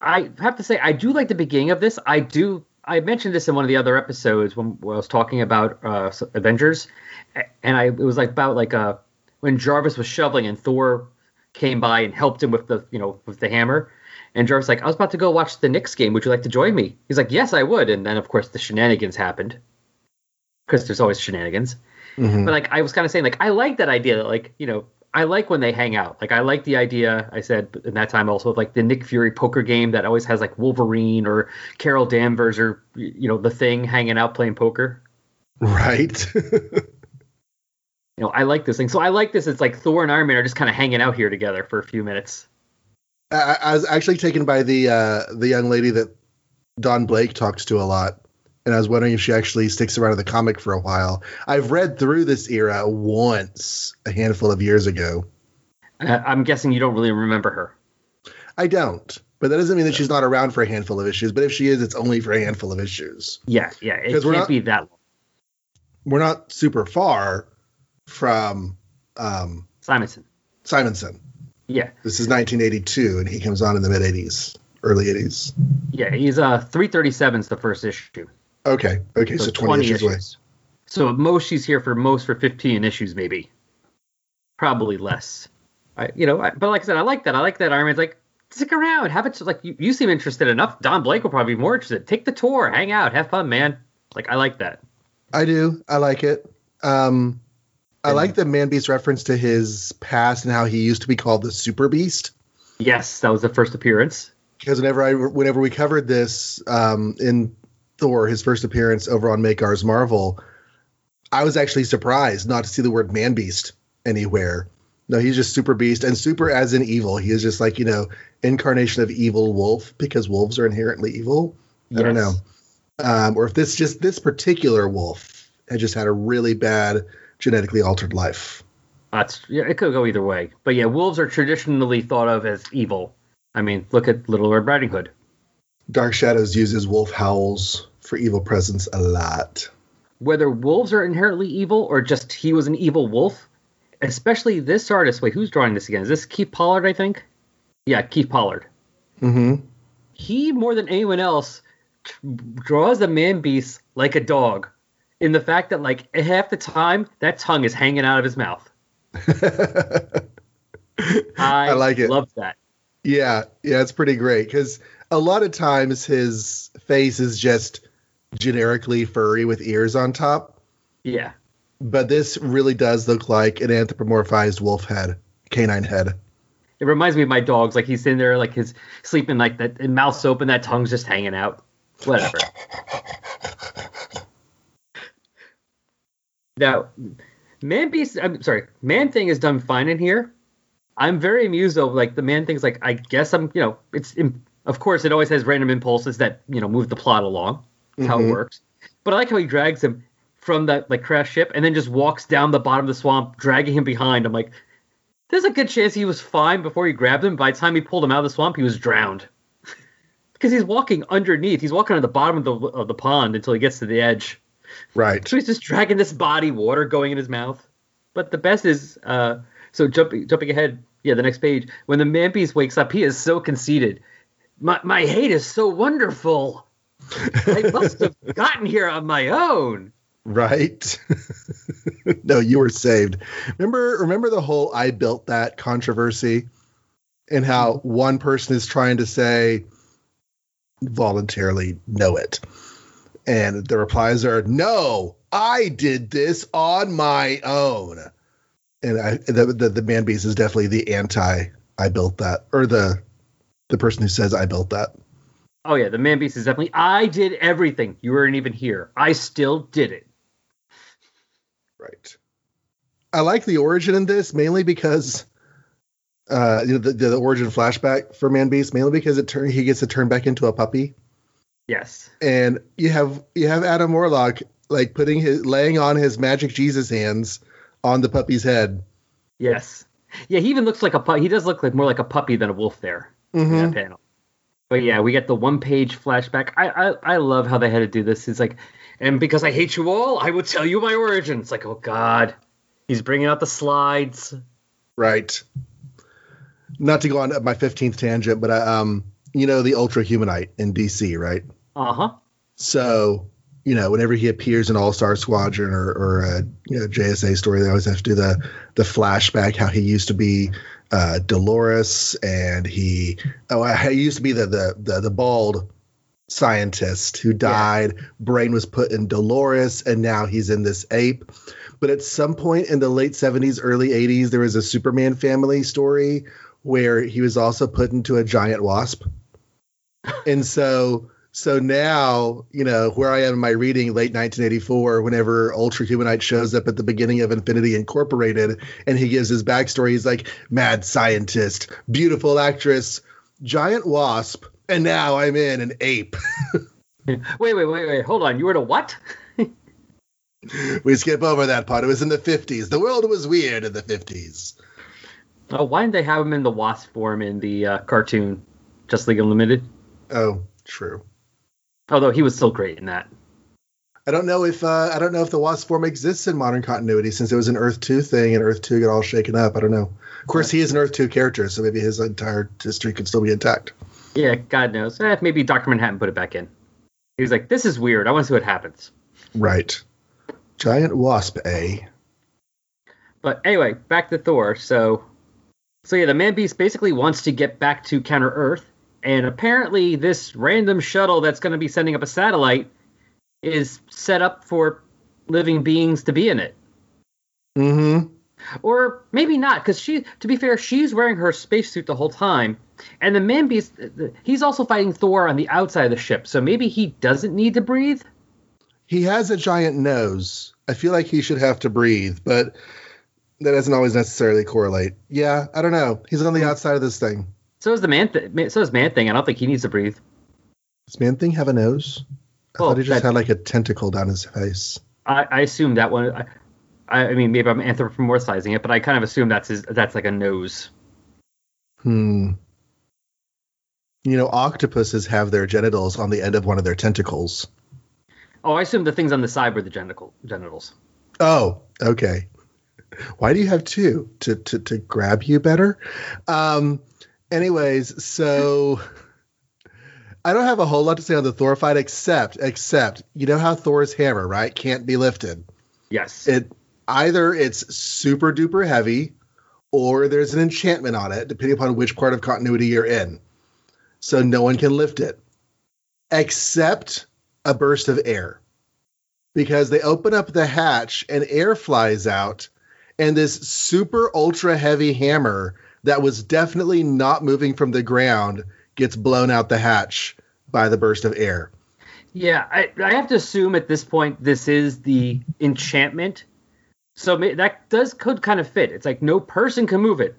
I have to say, I do like the beginning of this. I mentioned this in one of the other episodes when I was talking about Avengers, and it was about when Jarvis was shoveling and Thor came by and helped him with the hammer. And Jarvis was like, I was about to go watch the Knicks game. Would you like to join me? He's like, yes, I would. And then, of course, the shenanigans happened, because there's always shenanigans. Mm-hmm. But I was kind of saying, I like that idea. I like when they hang out. I like the idea, I said in that time also, of the Nick Fury poker game that always has Wolverine or Carol Danvers or, the Thing hanging out playing poker. Right. I like this thing. So I like this. It's Thor and Iron Man are just kind of hanging out here together for a few minutes. I was actually taken by the young lady that Don Blake talks to a lot. And I was wondering if she actually sticks around in the comic for a while. I've read through this era once, a handful of years ago. I'm guessing you don't really remember her. I don't. But that doesn't mean that she's not around for a handful of issues. But if she is, it's only for a handful of issues. Yeah. It can't be that long. We're not super far from... Simonson. Yeah. This is 1982, and he comes on in the mid-80s, early 80s. Yeah, he's 337's the first issue. Okay, so 20 issues away. So at most she's here for 15 issues, maybe. Probably less. But like I said, I like that. I like that Iron Man's stick around. Have it, you seem interested enough. Don Blake will probably be more interested. Take the tour. Hang out. Have fun, man. I like that. I do. I like it. I like the Man-Beast reference to his past and how he used to be called the Super Beast. Yes, that was the first appearance. Because whenever we covered this in Thor, his first appearance over on Make Ours Marvel, I was actually surprised not to see the word Man-Beast anywhere. No, he's just Super Beast, and super as in evil. He is just incarnation of evil wolf, because wolves are inherently evil. Yes. I don't know. Or if this particular wolf had just had a really bad genetically altered life. It could go either way. But yeah, wolves are traditionally thought of as evil. I mean, look at Little Red Riding Hood. Dark Shadows uses wolf howls for evil presence a lot. Whether wolves are inherently evil or just he was an evil wolf, especially this artist. Wait, who's drawing this again? Is this Keith Pollard, I think? Yeah, Keith Pollard. Mm-hmm. He, more than anyone else, draws the Man-Beast like a dog, in the fact that half the time that tongue is hanging out of his mouth. I like it. Love that. Yeah, it's pretty great, because a lot of times his face is just generically furry with ears on top. Yeah. But this really does look like an anthropomorphized wolf head, canine head. It reminds me of my dogs. He's in there, his sleeping, that and mouth's open, that tongue's just hanging out. Whatever. Now, Man-Beast, I'm sorry, Man-Thing is done fine in here. I'm very amused though. Like the man thinks like, I guess I'm, you know, it's, of course it always has random impulses that, you know, move the plot along. That's how it works. But I like how he drags him from that like crash ship and then just walks down the bottom of the swamp, dragging him behind. I'm like, there's a good chance he was fine before he grabbed him. By the time he pulled him out of the swamp, he was drowned. Because he's walking underneath. He's walking on the bottom of the pond until he gets to the edge. Right. So he's just dragging this body, water going in his mouth. But the best is, so jumping ahead, yeah, the next page. When the man beast wakes up, he is so conceited. My hate is so wonderful. I must have gotten here on my own. Right. No, you were saved. Remember the whole I built that controversy and how one person is trying to say voluntarily know it. And the replies are, no, I did this on my own. And the man beast is definitely the anti-I built that, or the person who says I built that. Oh, yeah, the man beast is definitely, I did everything. You weren't even here. I still did it. Right. I like the origin in this mainly because the origin flashback for Man Beast, mainly because he gets to turn back into a puppy. Yes. And you have Adam Warlock like laying on his magic Jesus hands on the puppy's head. Yes. Yeah, he even looks like a puppy. He does look like more like a puppy than a wolf there in that panel. But yeah, we get the one-page flashback. I love how they had to do this. It's like, and because I hate you all, I will tell you my origin. It's like, oh God, he's bringing out the slides. Right. Not to go on my 15th tangent, but you know the Ultra Humanite in DC, right? Uh huh. So you know, whenever he appears in All Star Squadron or a JSA story, they always have to do the flashback how he used to be Dolores, and he used to be the bald scientist who died. Yeah. Brain was put in Dolores, and now he's in this ape. But at some point in the late 70s, early 80s, there was a Superman family story where he was also put into a giant wasp. And so now, you know, where I am in my reading, late 1984, whenever Ultra Humanite shows up at the beginning of Infinity Incorporated and he gives his backstory, he's like, mad scientist, beautiful actress, giant wasp, and now I'm in an ape. Wait, hold on. You were in a what? We skip over that part. It was in the 50s. The world was weird in the 50s. Oh, why didn't they have him in the wasp form in the cartoon Justice League Unlimited? Oh, true. Although he was still great in that. I don't know if the wasp form exists in modern continuity since it was an Earth 2 thing and Earth 2 got all shaken up. I don't know. Of course, he is an Earth 2 character, so maybe his entire history could still be intact. Yeah, God knows. Maybe Dr. Manhattan put it back in. He was like, this is weird. I want to see what happens. Right. Giant wasp, eh? But anyway, back to Thor. So yeah, the Man-Beast basically wants to get back to Counter-Earth, and apparently this random shuttle that's going to be sending up a satellite is set up for living beings to be in it. Mm-hmm. Or maybe not, because to be fair, she's wearing her spacesuit the whole time, and the Man-Beast, he's also fighting Thor on the outside of the ship, so maybe he doesn't need to breathe? He has a giant nose. I feel like he should have to breathe, but that doesn't always necessarily correlate. Yeah, I don't know. He's on the outside of this thing. So is the Man-Thing. I don't think he needs to breathe. Does Man-Thing have a nose? I thought he just had like a tentacle down his face. I assume that one. I mean, maybe I'm anthropomorphizing it, but I kind of assume that's like a nose. You know, octopuses have their genitals on the end of one of their tentacles. Oh, I assume the things on the side were the genitals. Oh, okay. Why do you have two? To grab you better? Anyways, so I don't have a whole lot to say on the Thor fight except you know how Thor's hammer, right? Can't be lifted. Yes. It's super duper heavy or there's an enchantment on it, depending upon which part of continuity you're in. So no one can lift it. Except a burst of air. Because they open up the hatch and air flies out. And this super ultra heavy hammer that was definitely not moving from the ground gets blown out the hatch by the burst of air. Yeah, I have to assume at this point this is the enchantment. So that could kind of fit. It's like no person can move it.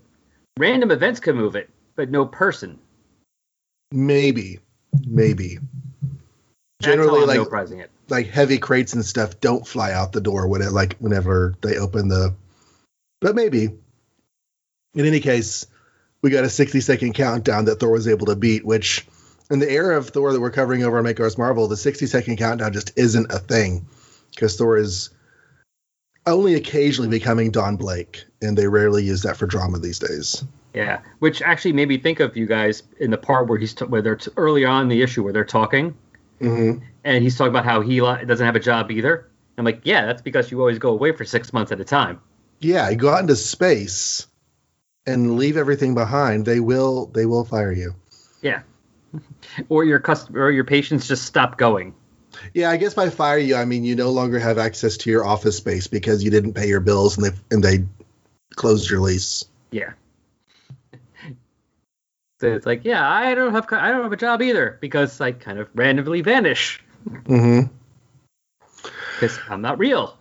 Random events can move it, but no person. Maybe. Generally, like heavy crates and stuff don't fly out the door when it, like, whenever they open the. But maybe. In any case, we got a 60-second countdown that Thor was able to beat, which, in the era of Thor that we're covering over on Make Ours Marvel, the 60-second countdown just isn't a thing, because Thor is only occasionally becoming Don Blake, and they rarely use that for drama these days. Yeah, which actually made me think of you guys in the part where where they're early on in the issue where they're talking, mm-hmm. and he's talking about how he doesn't have a job either. I'm like, yeah, that's because you always go away for 6 months at a time. Yeah, you go out into space and leave everything behind. They will fire you. Yeah, or your customer, or your patients just stop going. Yeah, I guess by fire you, I mean you no longer have access to your office space because you didn't pay your bills and they closed your lease. Yeah. So it's like, yeah, I don't have a job either, because I kind of randomly vanish. Mm-hmm. Because I'm not real.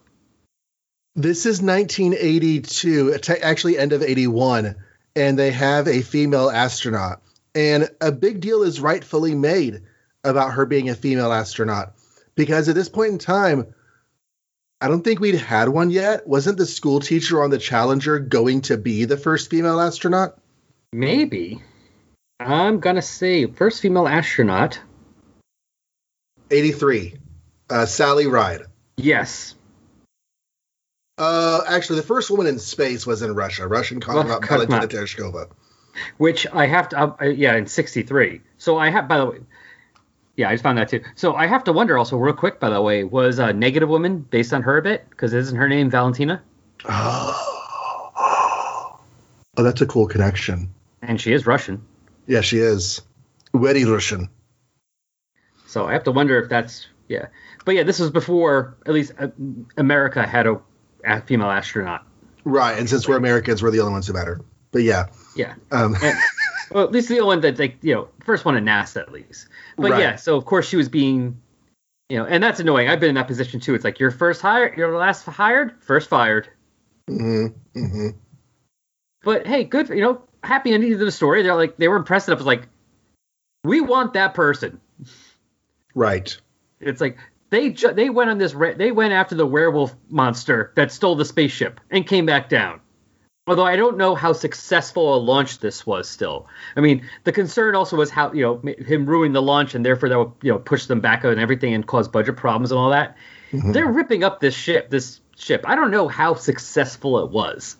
This is 1982, actually end of 81, and they have a female astronaut. And a big deal is rightfully made about her being a female astronaut, because at this point in time, I don't think we'd had one yet. Wasn't the school teacher on the Challenger going to be the first female astronaut? Maybe. I'm going to say first female astronaut. 83. Sally Ride. Yes. Actually, the first woman in space was in Russia. Russian cosmonaut Valentina Tereshkova. Which I have to... in 63. So I have... By the way... Yeah, I just found that too. So I have to wonder also real quick, by the way, was Negative Woman based on her a bit? Because isn't her name Valentina? Oh, that's a cool connection. And she is Russian. Yeah, she is. Very Russian. So I have to wonder if that's, yeah. But yeah, this was before, at least America had a female astronaut. Right, and since we're Americans, we're the only ones who matter. But yeah. Yeah. Well, at least the only one that, like, you know, first one in NASA, at least. But right. Yeah, so of course she was being, you know, and that's annoying. I've been in that position too. It's like, you're first hired, you're last hired, first fired. Mm-hmm. Mm-hmm. But hey, good for, you know, happy ending to the story. They're like, they were impressed enough. It's like, we want that person. Right. It's like they went on this. They went after the werewolf monster that stole the spaceship and came back down. Although I don't know how successful a launch this was still. I mean, the concern also was how, you know, him ruining the launch and therefore that would, you know, push them back and everything and cause budget problems and all that. Mm-hmm. They're ripping up this ship. I don't know how successful it was.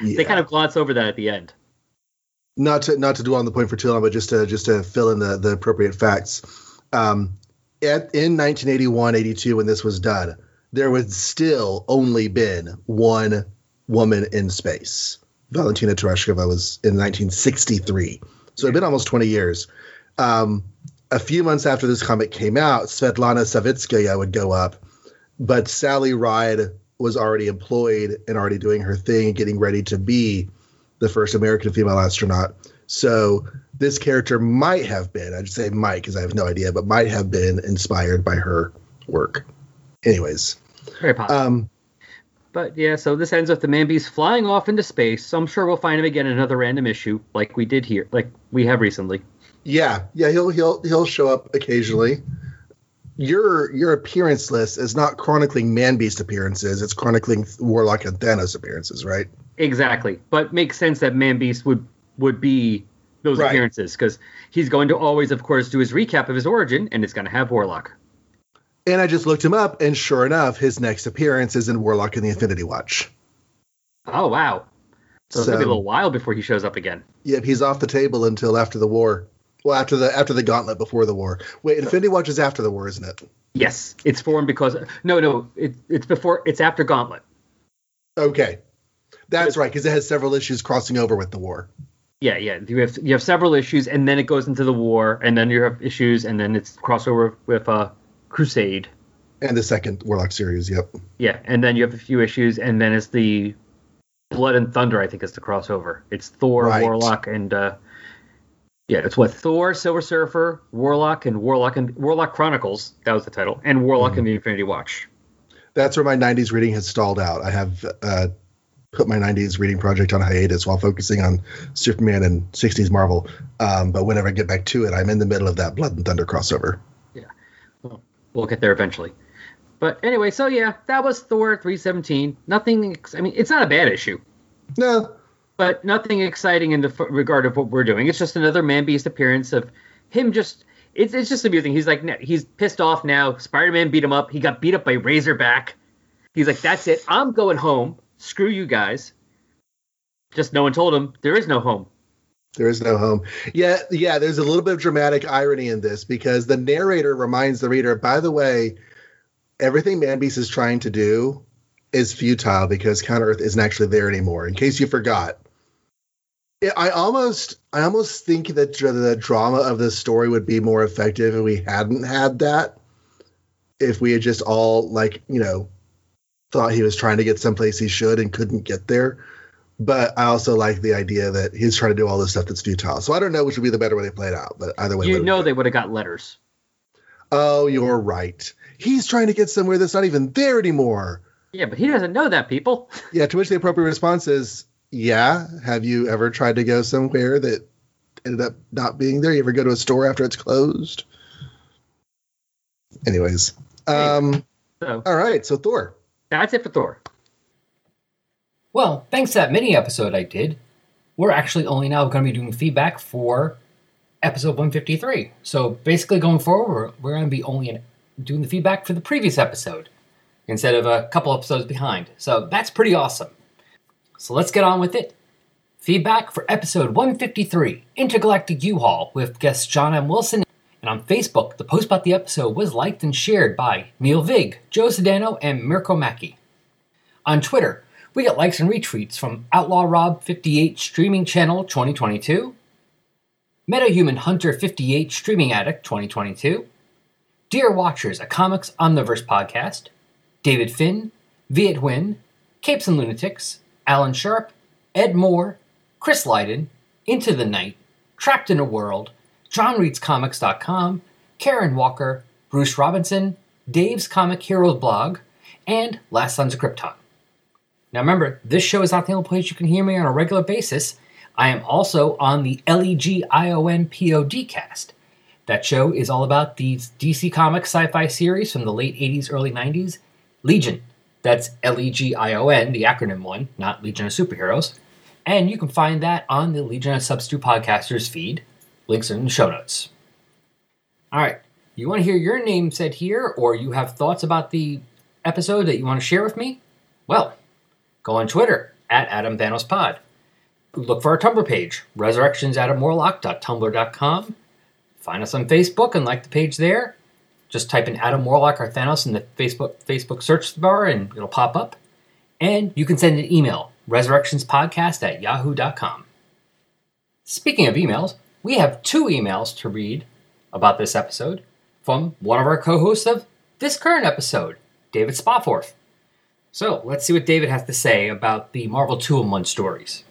Yeah. They kind of gloss over that at the end. Not to dwell on the point for too long, but just to fill in the appropriate facts. In 1981-82, when this was done, there was still only been one woman in space. Valentina Tereshkova was in 1963. So it'd been almost 20 years. A few months after this comic came out, Svetlana Savitskaya would go up, but Sally Ride was already employed and already doing her thing, getting ready to be the first American female astronaut. So this character might have been, I'd say might, because I have no idea, but might have been inspired by her work. Anyways. Very popular. But yeah, so this ends with the man bees flying off into space. So I'm sure we'll find him again in another random issue, like we did here, like we have recently. Yeah, he'll show up occasionally. Your appearance list is not chronicling Man Beast appearances; it's chronicling Warlock and Thanos appearances, right? Exactly, but makes sense that Man Beast would be those right. appearances, because he's going to always, of course, do his recap of his origin, and it's going to have Warlock. And I just looked him up, and sure enough, his next appearance is in Warlock and the Infinity Watch. Oh, wow. So it's going to be a little while before he shows up again. Yep, he's off the table until after the war. Well, after the gauntlet before the war. Wait, Infinity Watch is after the war, isn't it? Yes, it's formed because... No, it's before... It's after Gauntlet. Okay. That's right, because it has several issues crossing over with the war. Yeah. You have several issues, and then it goes into the war, and then you have issues, and then it's crossover with... Crusade. And the second Warlock series, yep. Yeah, and then you have a few issues, and then it's the Blood and Thunder, I think, is the crossover. It's Thor, right. Warlock, and... it's what? Thor, Silver Surfer, Warlock Chronicles, that was the title, and Warlock and the Infinity Watch. That's where my 90s reading has stalled out. I have put my 90s reading project on hiatus while focusing on Superman and 60s Marvel. But whenever I get back to it, I'm in the middle of that Blood and Thunder crossover. Yeah, we'll get there eventually. But anyway, so yeah, that was Thor 317. Nothing, I mean, it's not a bad issue. No. But nothing exciting in the regard of what we're doing. It's just another Man-Beast appearance of him just... It's just amusing. He's like, he's pissed off now. Spider-Man beat him up. He got beat up by Razorback. He's like, that's it. I'm going home. Screw you guys. Just no one told him. There is no home. There is no home. Yeah, there's a little bit of dramatic irony in this because the narrator reminds the reader, by the way, everything Man-Beast is trying to do is futile because Counter-Earth isn't actually there anymore, in case you forgot. I almost think that the drama of this story would be more effective if we hadn't had that. If we had just all, thought he was trying to get someplace he should and couldn't get there. But I also like the idea that he's trying to do all this stuff that's futile. So I don't know which would be the better way to play it out. But either way, they would have got letters. Oh, you're right. He's trying to get somewhere that's not even there anymore. Yeah, but he doesn't know that, people. Yeah, to which the appropriate response is, yeah, have you ever tried to go somewhere that ended up not being there? You ever go to a store after it's closed? Anyways. All right, so Thor. That's it for Thor. Well, thanks to that mini episode I did, we're actually only now going to be doing feedback for episode 153. So basically going forward, we're going to be only doing the feedback for the previous episode instead of a couple episodes behind. So that's pretty awesome. So let's get on with it. Feedback for episode 153, Intergalactic U-Haul, with guests John M. Wilson. And on Facebook, the post about the episode was liked and shared by Neil Vig, Joe Sedano, and Mirko Mackey. On Twitter, we got likes and retweets from Outlaw Rob 58 Streaming Channel 2022, MetaHuman Hunter 58 Streaming Addict 2022, Dear Watchers, a Comics Omniverse podcast, David Finn, Viet Nguyen, Capes and Lunatics, Alan Sharp, Ed Moore, Chris Lydon, Into the Night, Trapped in a World, JohnReadsComics.com, Karen Walker, Bruce Robinson, Dave's Comic Heroes blog, and Last Sons of Krypton. Now remember, this show is not the only place you can hear me on a regular basis. I am also on the LEGIONPODcast. That show is all about these DC Comics sci-fi series from the late 80s, early 90s, Legion. That's LEGION, the acronym one, not Legion of Superheroes. And you can find that on the Legion of Substitute Podcasters feed. Links are in the show notes. All right. You want to hear your name said here, or you have thoughts about the episode that you want to share with me? Well, go on Twitter, @AdamThanosPod. Look for our Tumblr page, resurrectionsadamwarlock.tumblr.com. Find us on Facebook and like the page there. Just type in Adam Warlock or Thanos in the Facebook search bar and it'll pop up. And you can send an email, resurrectionspodcast@yahoo.com. Speaking of emails, we have 2 emails to read about this episode from one of our co-hosts of this current episode, David Spofford. So let's see what David has to say about the Marvel 2-in-1 stories.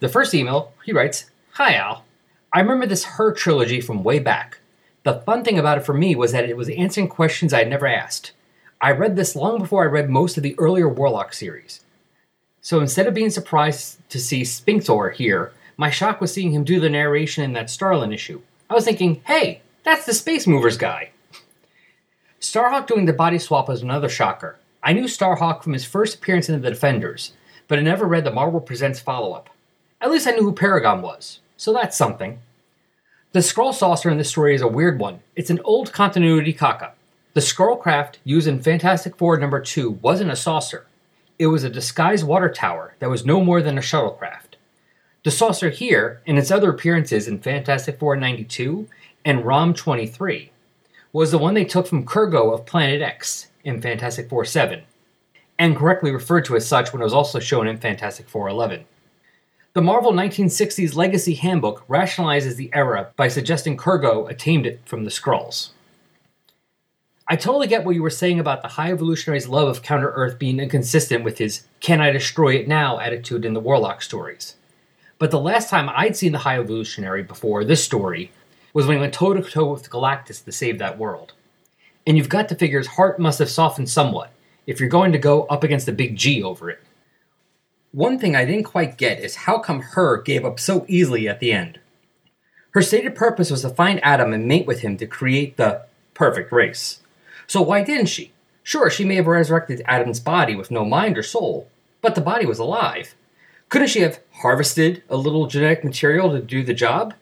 The first email, he writes, "Hi Al, I remember this Her trilogy from way back. The fun thing about it for me was that it was answering questions I had never asked. I read this long before I read most of the earlier Warlock series. So instead of being surprised to see Spinxor here, my shock was seeing him do the narration in that Starlin issue. I was thinking, hey, that's the Space Movers guy." Starhawk doing the body swap was another shocker. I knew Starhawk from his first appearance in The Defenders, but I never read the Marvel Presents follow-up. At least I knew who Paragon was, so that's something. The Skrull saucer in this story is a weird one. It's an old continuity cock-up. The Skrull craft used in Fantastic Four #2 wasn't a saucer. It was a disguised water tower that was no more than a shuttlecraft. The saucer here, in its other appearances in Fantastic Four '92 and ROM 23, was the one they took from Kurgo of Planet X in Fantastic Four '7, and correctly referred to as such when it was also shown in Fantastic Four '11. The Marvel 1960s Legacy Handbook rationalizes the era by suggesting Kurgo attained it from the Skrulls. I totally get what you were saying about the High Evolutionary's love of Counter-Earth being inconsistent with his can-I-destroy-it-now attitude in the Warlock stories. But the last time I'd seen the High Evolutionary before this story was when he went toe-to-toe with Galactus to save that world. And you've got to figure his heart must have softened somewhat if you're going to go up against the big G over it. One thing I didn't quite get is how come Her gave up so easily at the end. Her stated purpose was to find Adam and mate with him to create the perfect race. So why didn't she? Sure, she may have resurrected Adam's body with no mind or soul, but the body was alive. Couldn't she have harvested a little genetic material to do the job?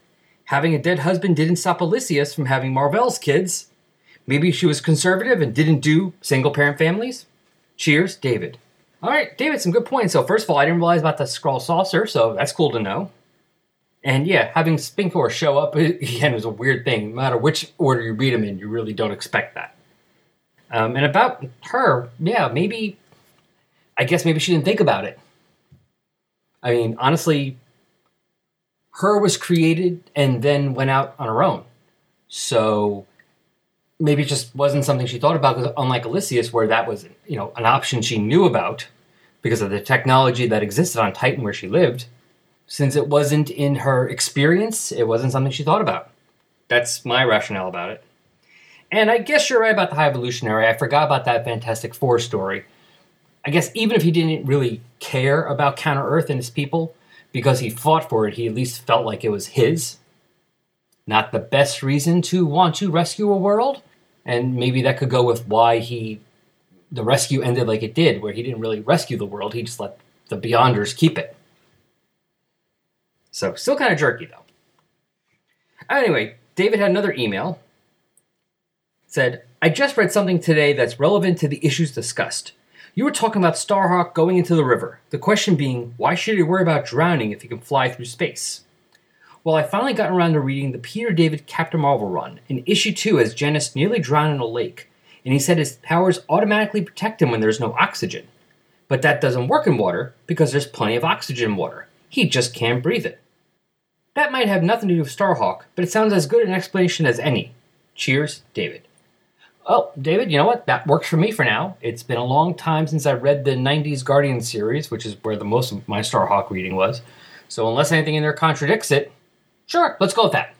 Having a dead husband didn't stop Elysius from having Marvell's kids. Maybe she was conservative and didn't do single-parent families? Cheers, David. All right, David, some good points. So first of all, I didn't realize about the Skrull saucer, so that's cool to know. And yeah, having Spinkor show up, again, was a weird thing. No matter which order you read him in, you really don't expect that. And about Her, yeah, I guess maybe she didn't think about it. I mean, honestly, Her was created and then went out on her own. So maybe it just wasn't something she thought about, because unlike Elysius, where that was, you know, an option she knew about because of the technology that existed on Titan where she lived, since it wasn't in her experience, it wasn't something she thought about. That's my rationale about it. And I guess you're right about the High Evolutionary. I forgot about that Fantastic Four story. I guess even if he didn't really care about Counter-Earth and his people, because he fought for it, he at least felt like it was his. Not the best reason to want to rescue a world. And maybe that could go with why the rescue ended like it did, where he didn't really rescue the world. He just let the Beyonders keep it. So, still kind of jerky, though. Anyway, David had another email. Said, I just read something today that's relevant to the issues discussed. You were talking about Starhawk going into the river, the question being, why should he worry about drowning if he can fly through space? Well, I finally got around to reading the Peter David Captain Marvel run, in issue 2 as Janice nearly drowned in a lake, and he said his powers automatically protect him when there's no oxygen. But that doesn't work in water, because there's plenty of oxygen in water. He just can't breathe it. That might have nothing to do with Starhawk, but it sounds as good an explanation as any. Cheers, David. Oh, David, you know what? That works for me for now. It's been a long time since I read the 90s Guardian series, which is where the most of my Starhawk reading was. So unless anything in there contradicts it, sure, let's go with that.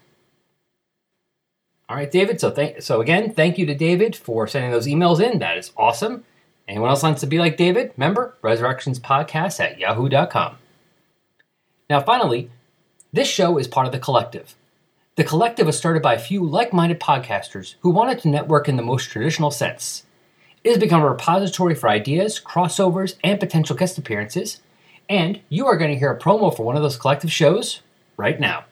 All right, David, so again, thank you to David for sending those emails in. That is awesome. Anyone else wants to be like David? Remember, resurrectionspodcast@yahoo.com. Now, finally, this show is part of The Collective. The Collective was started by a few like-minded podcasters who wanted to network in the most traditional sense. It has become a repository for ideas, crossovers, and potential guest appearances, and you are going to hear a promo for one of those Collective shows right now.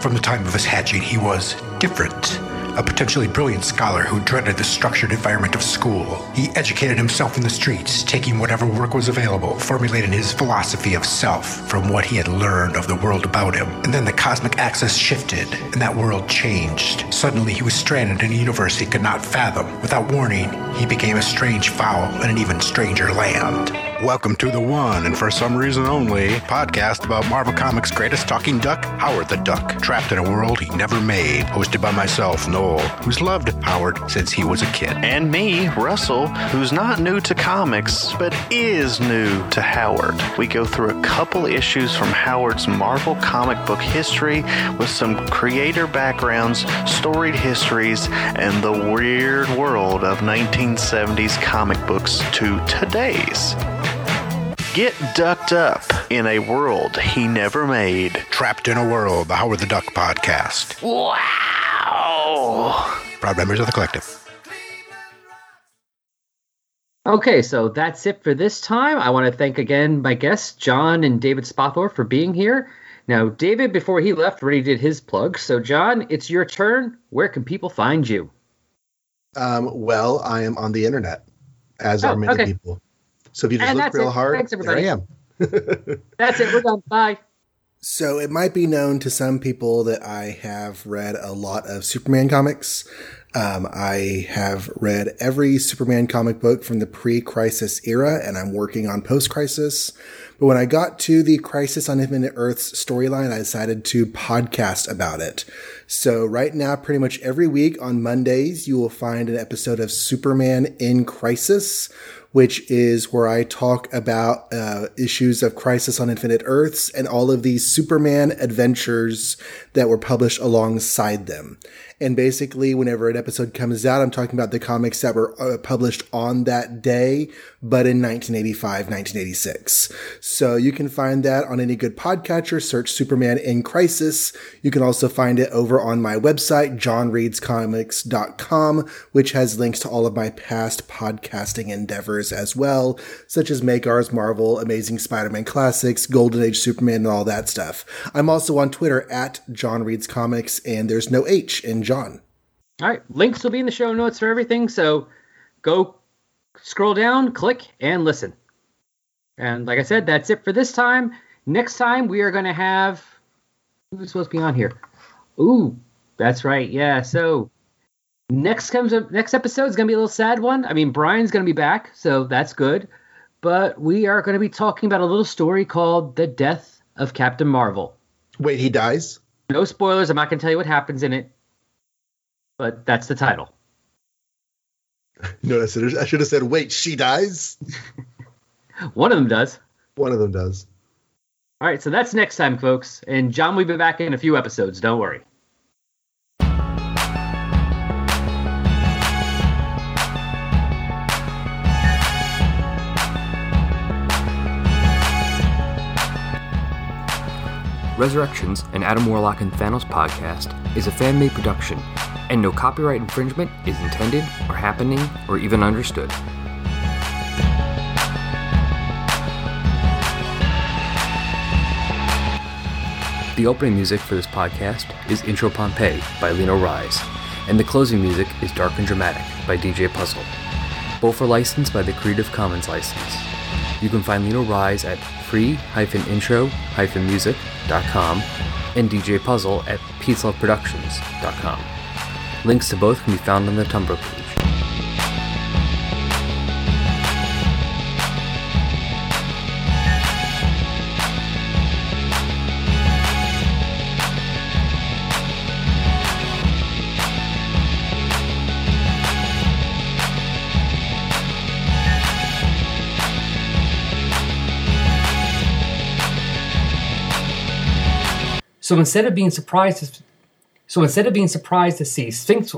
From the time of his hatching, he was different. A potentially brilliant scholar who dreaded the structured environment of school. He educated himself in the streets, taking whatever work was available, formulating his philosophy of self from what he had learned of the world about him. And then the cosmic axis shifted, and that world changed. Suddenly, he was stranded in a universe he could not fathom. Without warning, he became a strange fowl in an even stranger land. Welcome to the one, and for some reason only, podcast about Marvel Comics' greatest talking duck, Howard the Duck, trapped in a world he never made. Hosted by myself, Noel, who's loved Howard since he was a kid. And me, Russell, who's not new to comics, but is new to Howard. We go through a couple issues from Howard's Marvel comic book history with some creator backgrounds, storied histories, and the weird world of 1970s comic books to today's. Get ducked up in a world he never made. Trapped in a World, the Howard the Duck podcast. Wow! Proud members of The Collective. Okay, so that's it for this time. I want to thank again my guests, John and David Spofford, for being here. Now, David, before he left, already did his plug. So, John, it's your turn. Where can people find you? Well, I am on the internet, as are many people. So if you just look real hard, thanks, there I am. That's it. We're done. Bye. So it might be known to some people that I have read a lot of Superman comics. I have read every Superman comic book from the pre-Crisis era, and I'm working on post-Crisis. But when I got to the Crisis on Infinite Earths storyline, I decided to podcast about it. So right now, pretty much every week on Mondays, you will find an episode of Superman in Crisis, which is where I talk about issues of Crisis on Infinite Earths and all of these Superman adventures that were published alongside them. And basically, whenever an episode comes out, I'm talking about the comics that were published on that day, but in 1985, 1986. So you can find that on any good podcatcher. Search Superman in Crisis. You can also find it over on my website, johnreadscomics.com, which has links to all of my past podcasting endeavors as well, such as Make Ours Marvel, Amazing Spider-Man Classics, Golden Age Superman, and all that stuff. I'm also on Twitter at JohnReadsComics, and there's no H in John. All right. Links will be in the show notes for everything. So go scroll down, click, and listen. And like I said, that's it for this time. Next time, we are going to have... Who's supposed to be on here? Ooh, that's right. Yeah, so next episode is going to be a little sad one. I mean, Brian's going to be back, so that's good. But we are going to be talking about a little story called The Death of Captain Marvel. Wait, he dies? No spoilers. I'm not going to tell you what happens in it. But that's the title. No, I should have said, wait, she dies? One of them does. All right, so that's next time, folks. And John will be back in a few episodes. Don't worry. Resurrections, an Adam Warlock and Thanos podcast, is a fan-made production, and no copyright infringement is intended or happening or even understood. The opening music for this podcast is Intro Pompeii by Lino Rise, and the closing music is Dark and Dramatic by DJ Puzzle. Both are licensed by the Creative Commons license. You can find Lino Rise at free-intro-music.com and DJ Puzzle at peaceloveproductions.com. Links to both can be found on the Tumblr page. So instead of being surprised to see Sphinx